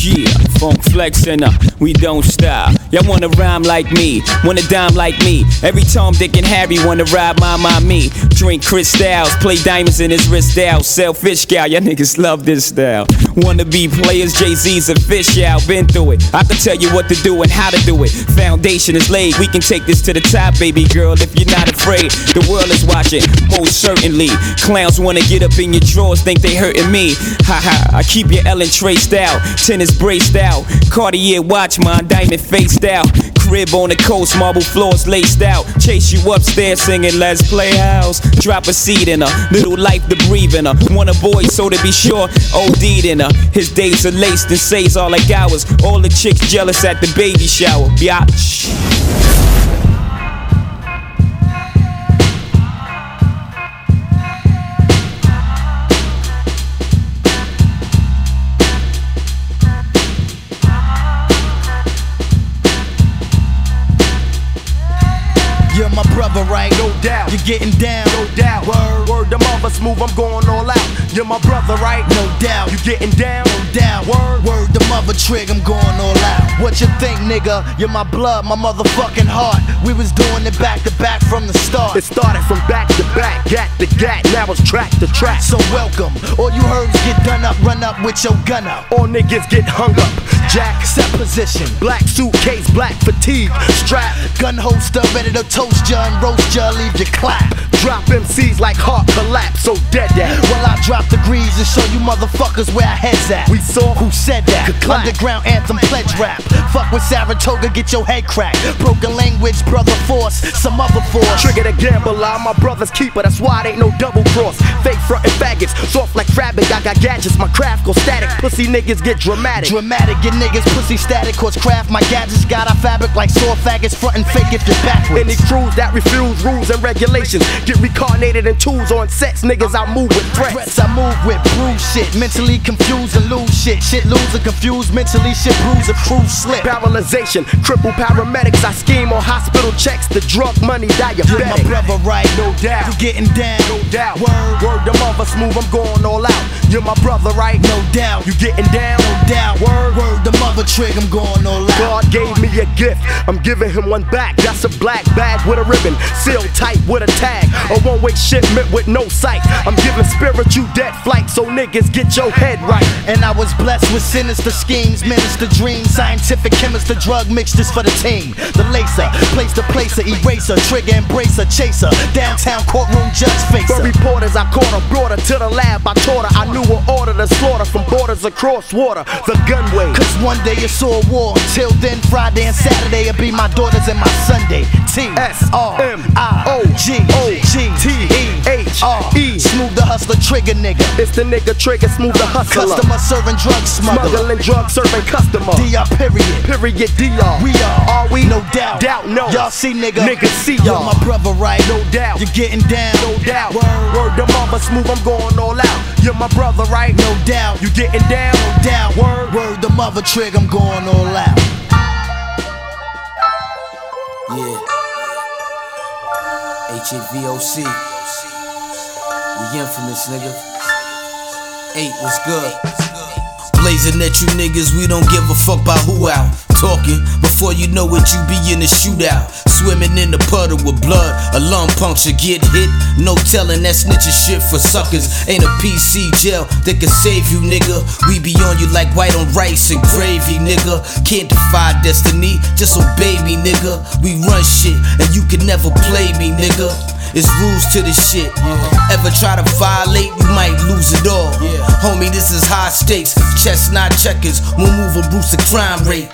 Yeah, funk flexin' up, we don't stop. Y'all wanna rhyme like me, wanna dime like me. Every Tom, Dick, and Harry wanna ride my, me. Drink Chris Styles, play diamonds in his wrist out. Sell fish gal, y'all niggas love this style. Wanna be players, Jay-Z's a fish out. Been through it, I can tell you what to do and how to do it. Foundation is laid, we can take this to the top, baby girl. If you're not afraid, the world is watching, most certainly. Clowns wanna get up in your drawers, think they hurting me. Haha, I keep your Ellen traced out. Tennis braced out, Cartier watch mine, diamond faced out. Crib on the coast, marble floors laced out. Chase you upstairs singing let's play house. Drop a seed in her, little life to breathe in her. Want a boy so to be sure, OD'd in her. His days are laced and says all like ours. All the chicks jealous at the baby shower, biatch. Right, no doubt, you're getting down, no doubt. Word to mother smooth, I'm going all out. You're my brother, right? No doubt, you're getting down, no doubt. Word to mother trig, I'm going all out. What you think, nigga? You're my blood, my motherfucking heart. We was doing it back to back from the start. It started from back to back, gat to gat, now it's track to track. So welcome, all you herbs get done up, run up with your gun up. All niggas get hung up, jack, set position, black suitcase, black fatigue, strap, gun holster, ready to toast ya. Roast ya, leave your clap. Drop MCs like heart collapse, so dead that. Well, I drop degrees and show you motherfuckers where our heads at. We saw who said that. Underground anthem pledge rap. Fuck with Saratoga, get your head cracked. Broken language, brother force, some other force. Trigger the gambler, I'm my brother's keeper, that's why it ain't no double cross. Fake front and faggots, soft like rabbit. I got gadgets, my craft go static. Pussy niggas get dramatic. Dramatic, your niggas pussy static, cause craft my gadgets. Got our fabric like sore faggots, front and fake if you're backwards. Any crews that refuse rules and regulations, get reincarnated in tools on sets, niggas I move with threats. I move with bruise shit, mentally confused and lose shit. Shit lose and confused, mentally shit bruise and crew slip. Paralyzation, cripple paramedics, I scheme on hospital checks, the drug money diabetic. You're my brother right, no doubt, you getting down, no doubt. Word to mother smooth, I'm going all out. You're my brother right, no doubt, you getting down, no doubt. Word to mother trig, I'm going all out. God gave me a gift, I'm giving him one back. That's a black bag with a ribbon, sealed tight with a tag. A one-way shipment with no sight. I'm giving spirit, you dead flight, so niggas get your head right. And I was blessed with sinister schemes, minister dreams, scientific chemist, the drug mixtures for the team. The laser, place to placer, eraser, trigger embracer, chaser, downtown courtroom judge facer. For reporters, I caught her, brought her to the lab, I taught her. I knew her order to slaughter from borders across water, the gunway. Cause one day it's all war. Till then, Friday and Saturday, it'll be my daughters and my Sunday. TSRMIOGOGTEHR. Smooth the hustler, trigger nigga. It's the nigga trigger, smooth the hustler. Customer serving drug smuggler. Smuggling drug serving customer. DR period. Period DR. We are we? No doubt. Doubt no. Y'all see nigga. Niggas see y'all. Yo, my brother, right? No doubt. You're getting down. No doubt. Word to mama, smooth, I'm going all out. You're my brother, right? No doubt. You getting down? No doubt. Word to mother, trig, I'm going all out. Yeah. H-A-V-O-C. We infamous, nigga. 8 was good. Blazing at you niggas, we don't give a fuck about who out talking. Before you know it, you be in a shootout. Swimming in the puddle with blood, a lung puncture, get hit. No telling, that snitching shit for suckers. Ain't a PC jail that can save you, nigga. We be on you like white on rice and gravy, nigga. Can't defy destiny, just obey me, nigga. We run shit, and you can never play me, nigga. It's rules to this shit. Ever try to violate, you might lose it all. Homie, this is high stakes. Chestnut checkers, we'll move a Bruce the crime rate.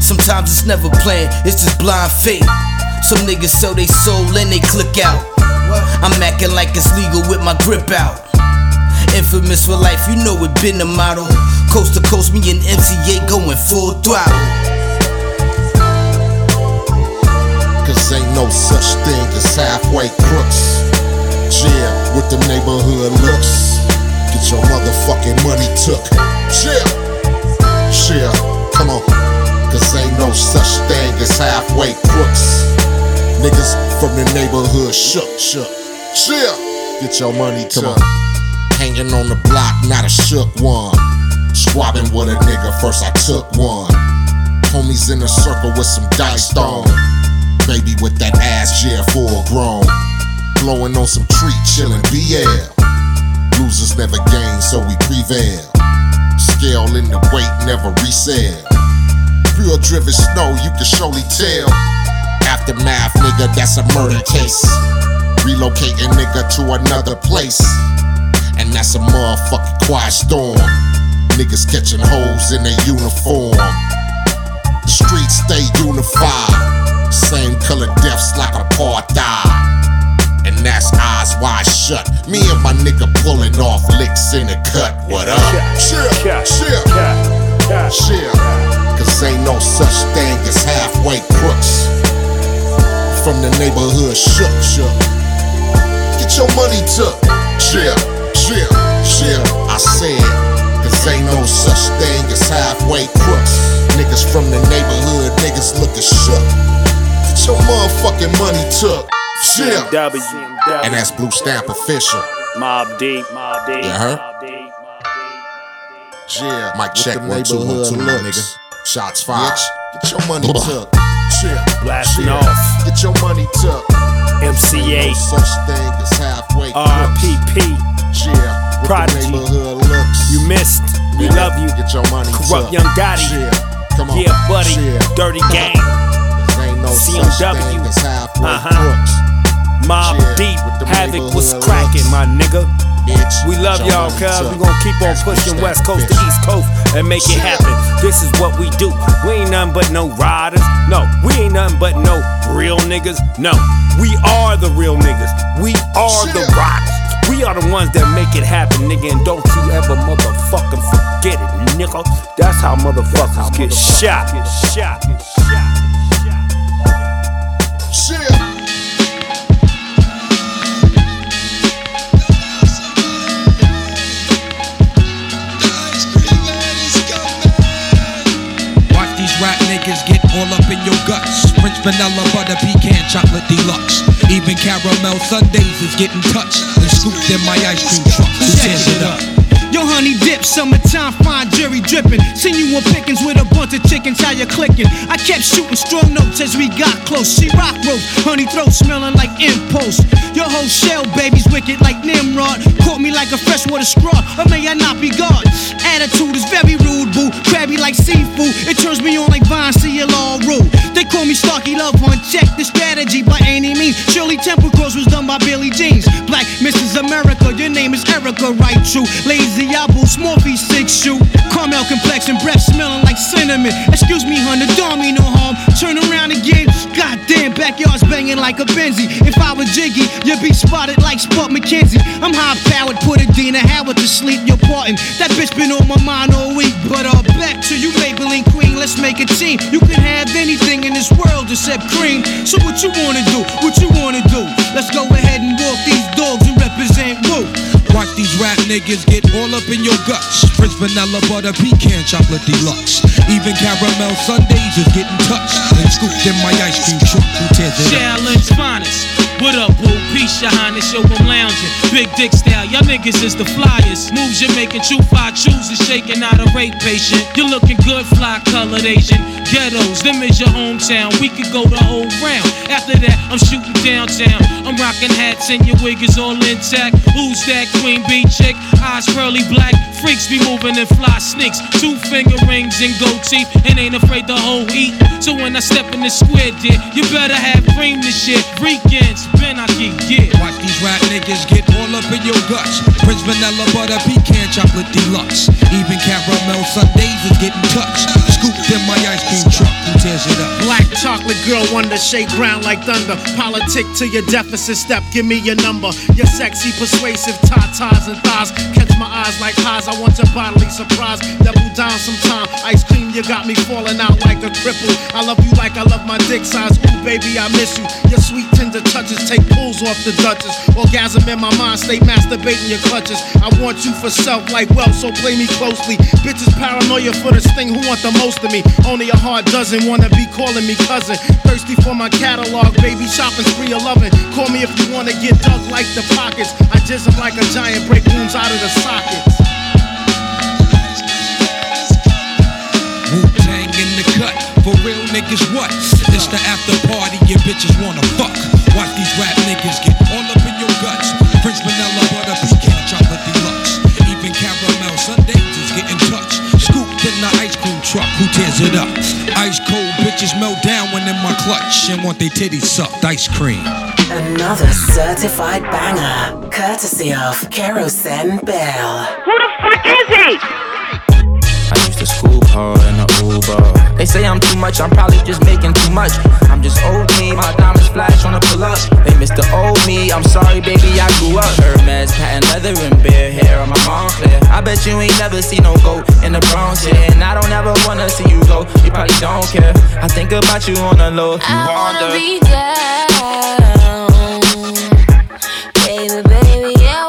Sometimes it's never planned, it's just blind fate. Some niggas sell they soul and they click out. I'm acting like it's legal with my grip out. Infamous for life, you know it been the motto. Coast to coast, me and MCA going full throttle. Cause ain't no such thing as halfway crooks. Yeah, with the neighborhood looks. Get your motherfucking money took. Yeah, yeah, come on. Cause ain't no such thing as halfway crooks. Niggas from the neighborhood shook, shook. Chill, get your money come took. On. Hanging on the block, not a shook one. Swabbing with a nigga, first I took one. Homies in a circle with some dice thrown. Baby with that ass, yeah, full grown. Blowing on some tree, chillin' BL. Losers never gain, so we prevail. Scale in the weight, never resell. Real driven snow, you can surely tell. Aftermath, nigga, that's a murder case. Relocating nigga to another place. And that's a motherfucking quiet storm. Niggas catching hoes in their uniform. The streets stay unified. Same color deaths like apartheid. And that's eyes wide shut. Me and my nigga pulling off licks in the cut. What up? Chill. Cause ain't no such thing as halfway crooks. From the neighborhood shook, shook. Get your money took. Chill, chill, chill, I said. Cause ain't no such thing as halfway crooks. Niggas from the neighborhood, niggas looking shook. Get your motherfucking money took. Chill. And that's Blue Stamp official. Mob Deep. Yeah, yeah, mic check 1, 2, 1, 2, nigga. Shots fired. Get your money took. Blasting off. Get your money took. MCA. Such thing as halfway. RPP. Yeah. Prodigy. You missed. We love you. Get your money took. Corrupt Young Gotti. Come on. Yeah, buddy. Dirty Game. Ain't no CMW. Mob Deep. Havoc was cracking, my nigga. We love y'all, cuz we gon' keep on pushing West Coast to East Coast and make it happen. This is what we do. We ain't nothing but no riders. No, we ain't nothing but no real niggas. No, we are the real niggas. We are the rockers. We are the ones that make it happen, nigga. And don't you ever motherfucking forget it, nigga. That's how motherfuckers get shot. Shit. Rap niggas get all up in your guts. French vanilla, butter, pecan, chocolate deluxe. Even caramel sundaes is getting touched and scooped in my ice cream truck. Who tears it up? Yo, honey dip, summertime, fine jerry dripping. Seen you on pickings with a bunch of chickens, how you clicking? I kept shooting strong notes as we got close. She rock roast, honey throat smelling like impost. Your whole shell, baby's wicked like Nimrod. Caught me like a freshwater straw, or may I not be God? Attitude is very rude, boo, crabby like seafood. It turns me on like Vine, see you all rude. They call Call me Starkey Love One, check the strategy by any means. Shirley Temple course was done by Billy Jeans. Black Mrs. America, your name is Erica, right true. Lazy Apple, small feet, 6 shoe. Caramel complexion, breath smelling like cinnamon. Excuse me, hun, the dog mean no harm. Turn around again, goddamn, backyard's banging like a Benzie. If I was Jiggy, you'd be spotted like Spud McKenzie. I'm high-powered, put a Dina Howard to sleep, you're parting. That bitch been on my mind all week, but back to you, Maybelline Queen, let's make a team. You can have anything in this world except cream. So what you wanna do, what you wanna do? Let's go ahead and walk these dogs and represent Woo. Watch these rap niggas get all up in your guts. Prince Vanilla Butter Pecan Chocolate Deluxe. Even caramel sundaes is getting touched. And scooped in my ice cream truck, who tears it up? Shallon's finest. What up, boo? Peace, your highness, yo, I'm lounging. Big dick style, y'all niggas is the flyers. Moves you're making, true fly choosers, shaking out a rape patient. You're looking good, fly-colored Asian. Ghettos, them is your hometown. We could go the whole round. After that, I'm shooting downtown. I'm rocking hats and your wig is all intact. Who's that Queen Bee chick? Eyes pearly black. Freaks be moving in fly sneaks. 2 finger rings and gold teeth. And ain't afraid to whole eat. So when I step in the square, dear, you better have cream this shit. Weekends, Ben, I can get. Watch these rap niggas get all up in your guts. Prince Vanilla Butter Pecan Chocolate Deluxe. Even caramel sundaes is getting touched. Scooped in my ice cream truck and tears it up. Black chocolate girl wonder, shake brown like thunder. Politic to your deficit step, give me your number. Your sexy, persuasive tatas and thighs catch my eyes like highs. I want your bodily surprise. Double down sometime. Ice cream, you got me falling out like a cripple. I love you like I love my dick size. Ooh, baby, I miss you. Your sweet tender touches take pulls off the Duchess. Orgasm in my mind, stay masturbating your clutches. I want you for self like wealth, so play me closely. Bitches paranoia for this thing, who want the most of me? Only a heart doesn't want to be calling me cousin. Thirsty for my catalog, baby, shopping spree of loving. Call me if you want to get dug like the pockets. I just am like a giant, break rooms out of the sockets. Wu-Tang in the cut, for real niggas what? It's the after party, your bitches wanna fuck. Watch these rap niggas get all up in your guts. Prince Vanilla Butter Pecan Chocolate Deluxe. Even caramel sundaes is getting touched. Scooped in the ice cream truck, who tears it up? Ice cold bitches melt down when in my clutch and want they titties sucked ice cream. Another certified banger, courtesy of Kerosene Bill. Who the fuck is he? I used to scoop hard in the Uber. They say I'm too much, I'm probably just making too much. I'm just old me, my diamonds flash on a pull-up. They miss the old me, I'm sorry baby, I grew up. Hermes, patent leather and bear hair on my Montclair. I bet you ain't never seen no goat in the Bronx, yeah. And I don't ever wanna see you go, you probably don't care. I think about you on the low, I wanna be down. Baby, baby, yeah.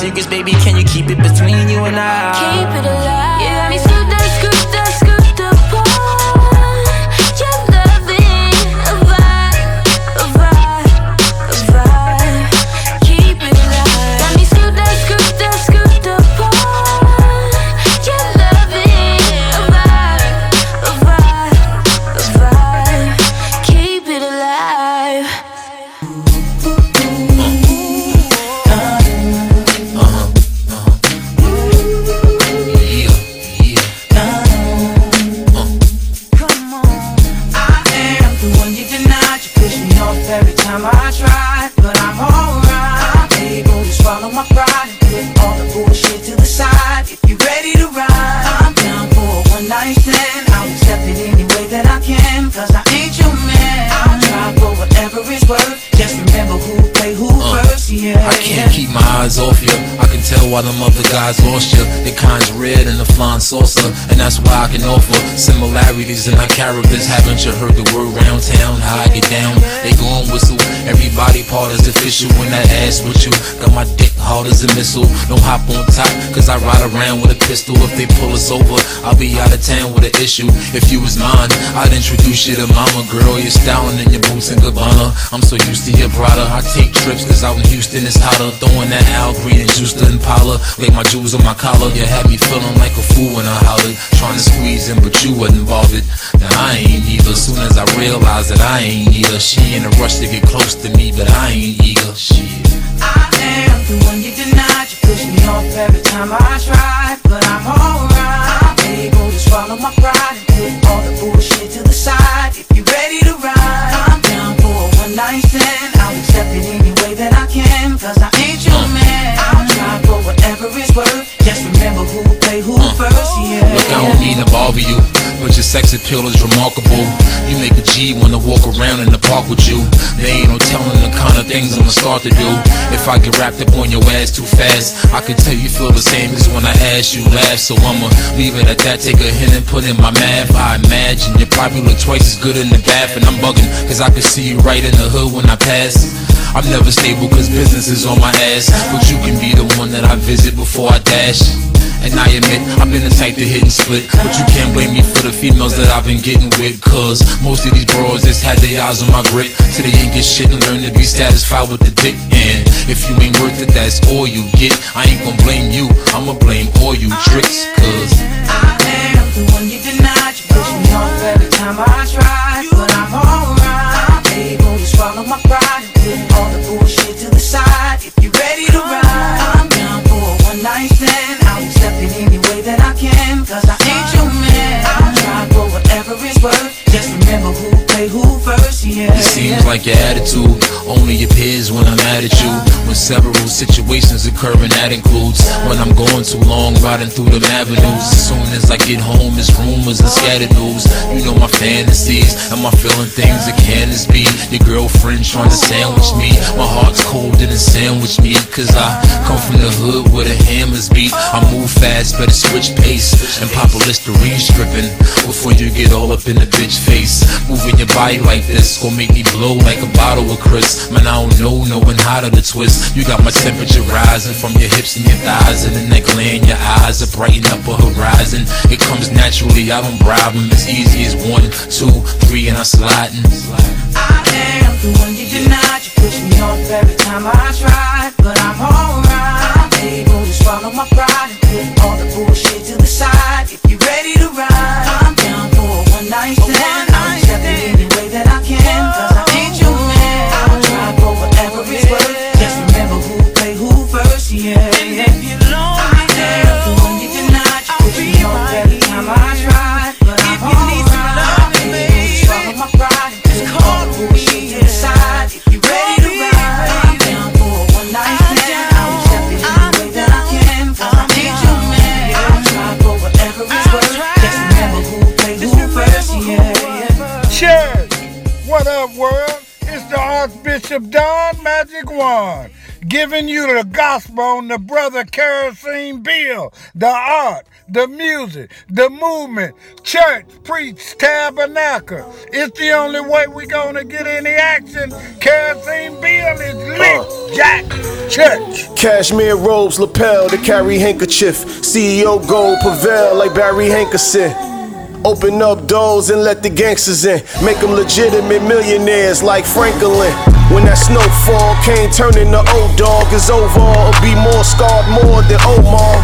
Secrets, baby, can you keep it between you and I? Keep it alive. You got me scooped up, scooped up, scooped up. your shit to the side. If you ready to ride, I'm down for a one night stand. I'll accept it any way that I can, cause I ain't your man. I'll try for whatever it's worth. Just remember who played who first, yeah. I can't keep my eyes off you. I can tell why them other guys lost you. They kind's red and a flying saucer, and that's why I can offer similarities in our characters. Haven't you heard the word round town? How I get down, they gon' whistle. Everybody part is official when I ass with you. Got my dick hard as a missile. Don't hop on top, cause I ride around with a pistol. If they pull us over, I'll be out of town with an issue. If you was mine, I'd introduce you to mama. Girl, you're styling in your boots and Gabbana. I'm so used to your brother. I take trips cause out in Houston it's hotter. Throwing that Al Green and juice to Impala. Lay my jewels on my collar. You had me feeling like a fool when I hollered, trying to squeeze in, but you wasn't bothered. Now I ain't either. Soon as I realized that I ain't either. She in a rush to get close to me, but I ain't eager. Shit, I am the one you denied. You push me off every time I try, but I'm alright. I'm able to swallow my pride and put all the bullshit to the side. If you're ready to ride, I'm down for a one night stand. I'll accept it any way that I can, cause I ain't your man. I'll try for whatever it's worth. Just remember who played who first, yeah. Look, I don't mean to bother you, but your sex appeal is remarkable. You make a G wanna walk around in the park with you. There ain't no telling the kind of things I'ma start to do. If I get wrapped up on your ass too fast, I can tell you feel the same as when I asked you last. So I'ma leave it at that, take a hint and put in my math. I imagine you probably look twice as good in the bath. And I'm bugging, cause I can see you right in the hood when I pass. I'm never stable cause business is on my ass, but you can be the one that I visit before I dash. And I admit, I've been the type to hit and split, but you can't blame me for the females that I've been getting with, cause most of these bros just had their eyes on my grit, till they ain't get shit and learn to be satisfied with the dick. And if you ain't worth it, that's all you get. I ain't gon' blame you, I'ma blame all you tricks, cause I am the one you denied. You push me off every time I try, but I'm alright. I'm able to swallow my pride and put all the bullshit to the side. If you're ready to ride, I'm down for a one night stand. Any way that I can, cause I ain't your man. I'll try for whatever it's worth. Just remember who played who first, yeah. It seems like your attitude only appears when I'm mad at you. When several situations occur, and that includes when I'm going too long riding through them avenues. As soon as I get home, it's rumors and scattered news. You know my fantasies, am I feeling things that can't this be? Your girlfriend trying to sandwich me. My heart's cold and it sandwich me, cause I come from the hood where the hammers beat. I move fast, better switch pace and pop a Listerine stripping before you get all up in the bitch face. Moving your body like this gon' make me blow like a bottle of Chris. Man, I don't know no one hotter to twist. You got my temperature rising from your hips and your thighs and the neck laying. Your eyes are brighten up a horizon. It comes naturally, I don't bribe them. It's easy as 1, 2, 3 and I'm sliding. I am the one you denied. You push me off every time I try, but I'm alright. Able to swallow my pride and put all the bullshit to the side. If you're ready to ride, I'm down for a one night stand. I'll accept it any way that I can, cause I ain't your man. I'll try for whatever it's worth. Just remember who played who first, yeah. And if you're lonely, I am the one you denied. You push me off every time I try, but I'm alright. Able to swallow my pride and put all the bullshit to the side. If you're ready to ride, I'm down for a one night stand. What up, world? It's the Archbishop Don Magic Wand giving you the gospel on the brother Kerosene Bill, the art, the music, the movement, church, preach, tabernacle. It's the only way we're going to get any action. Kerosene Bill is lit, Jack Church. Cashmere robes, lapel to carry handkerchief. CEO gold prevail like Barry Hankerson. Open up doors and let the gangsters in. Make them legitimate millionaires like Franklin. When that snowfall came, turning the old dog is over. Or be more scarred more than Omar.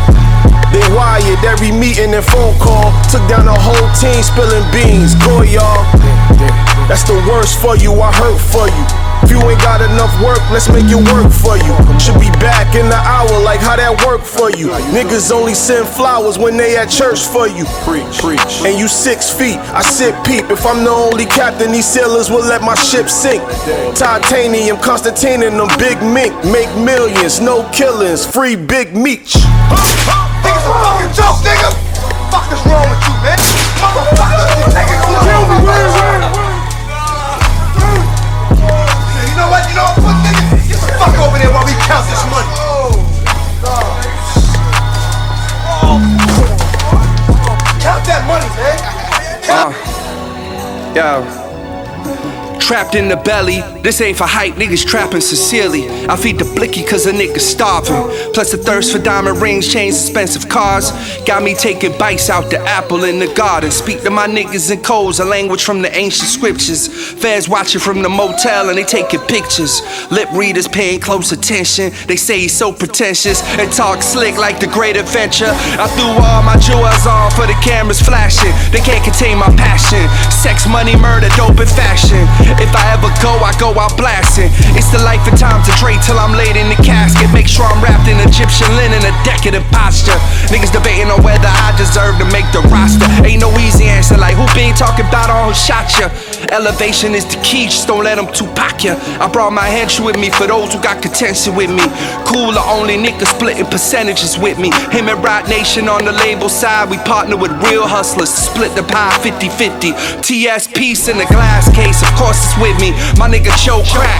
They wired every meeting and phone call. Took down a whole team spilling beans. Go y'all. That's the worst for you, I hurt for you. If you ain't got enough work, let's make it work for you. Should be back in the hour, like how that work for you. Niggas only send flowers when they at church for you. Preach. And you 6 feet, I sit peep. If I'm the only captain, these sailors will let my ship sink. Titanium, Constantine, and them big mink. Make millions, no killings, free big meech. Niggas a fucking joke, nigga. Fuck is wrong with you, man? Motherfucker, you niggas gonna kill me, man. You know what? You know what? Put niggas, get the fuck over there while we count this money. Count that money, man. Yo. Trapped in the belly, this ain't for hype, niggas trapping sincerely. I feed the blicky cause a nigga starving. Plus the thirst for diamond rings, chains, expensive cars. Got me taking bites out the apple in the garden. Speak to my niggas in codes, a language from the ancient scriptures. Fans watching from the motel and they taking pictures. Lip readers paying close attention. They say he's so pretentious and talk slick like the great adventure. I threw all my jewels on for the cameras flashing. They can't contain my passion. Sex, money, murder, dope, and fashion. If I ever go, I go out blasting. It's the life and times of Drake till I'm laid in the casket. Make sure I'm wrapped in Egyptian linen, a decadent posture. Niggas debating on whether I deserve to make the roster. Ain't no easy answer like who been talking about on who shot ya. Elevation is the key, just don't let them Tupac ya. I brought my hench with me for those who got contention with me. Cooler only niggas splitting percentages with me. Him and Rod Nation on the label side, we partner with real hustlers to split the pie 50-50. TS piece in the glass case, of course with me, my nigga Joe crack.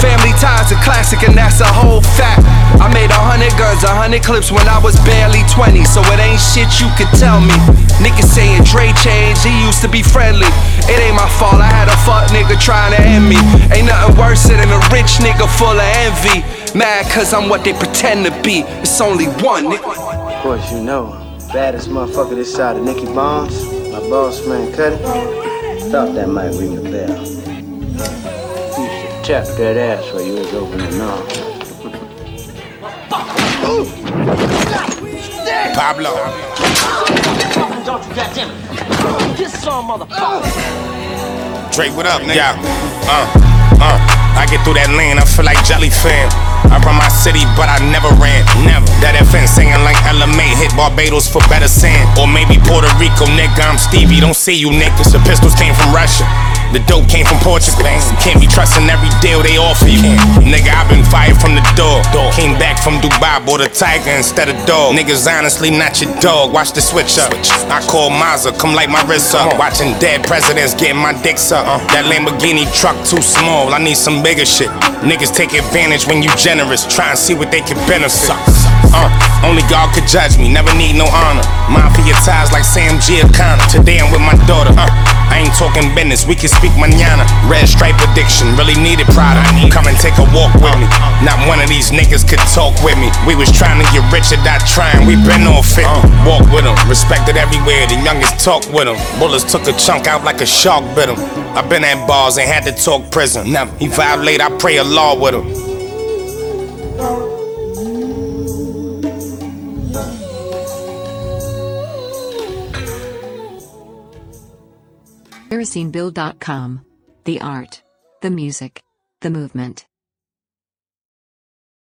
Family ties a classic and that's a whole fact. I made 100 guns, 100 clips when I was barely 20, so it ain't shit you could tell me. Niggas saying Dre changed, he used to be friendly. It ain't my fault, I had a fuck nigga trying to end me. Ain't nothing worse than a rich nigga full of envy. Mad cause I'm what they pretend to be, it's only one nigga. Of course you know, baddest motherfucker this side of Nicky Bombs. My boss man Cuddy, thought that might ring a bell. Tap that ass while you was opening up. Pablo. Don't you goddamn it. Get some motherfucker. Drake, what up, nigga? I get through that lane, I feel like Jelly Fam. I'm from my city, but I never ran. Never. That FN singing like LMA, hit Barbados for better sand. Or maybe Puerto Rico, nigga, I'm Stevie, don't see you niggas. The pistols came from Russia. The dope came from Portugal. Can't be trusting every deal they offer you. Nigga, I been fired from the door. Came back from Dubai, bought a tiger instead of dog. Niggas honestly not your dog, watch the switch up. I call Mazda, come light my wrist up. Watching dead presidents getting my dick sucked. That Lamborghini truck too small, I need some bigger shit. Niggas take advantage when you generous, try and see what they can benefit. Only God could judge me, never need no honor. Mafia ties like Sam Giancana. Today I'm with my daughter. I ain't talking business, we can speak manana. Red stripe addiction, really needed product. Come and take a walk with me. Not one of these niggas could talk with me. We was trying to get rich or not trying, we been on 50. Walk with them, respected everywhere, the youngest talk with them. Bullets took a chunk out like a shark bit him. I been at bars and had to talk prison. Never. He violate, I pray a law with him. KeroseneBill.com. The art, the music, the movement.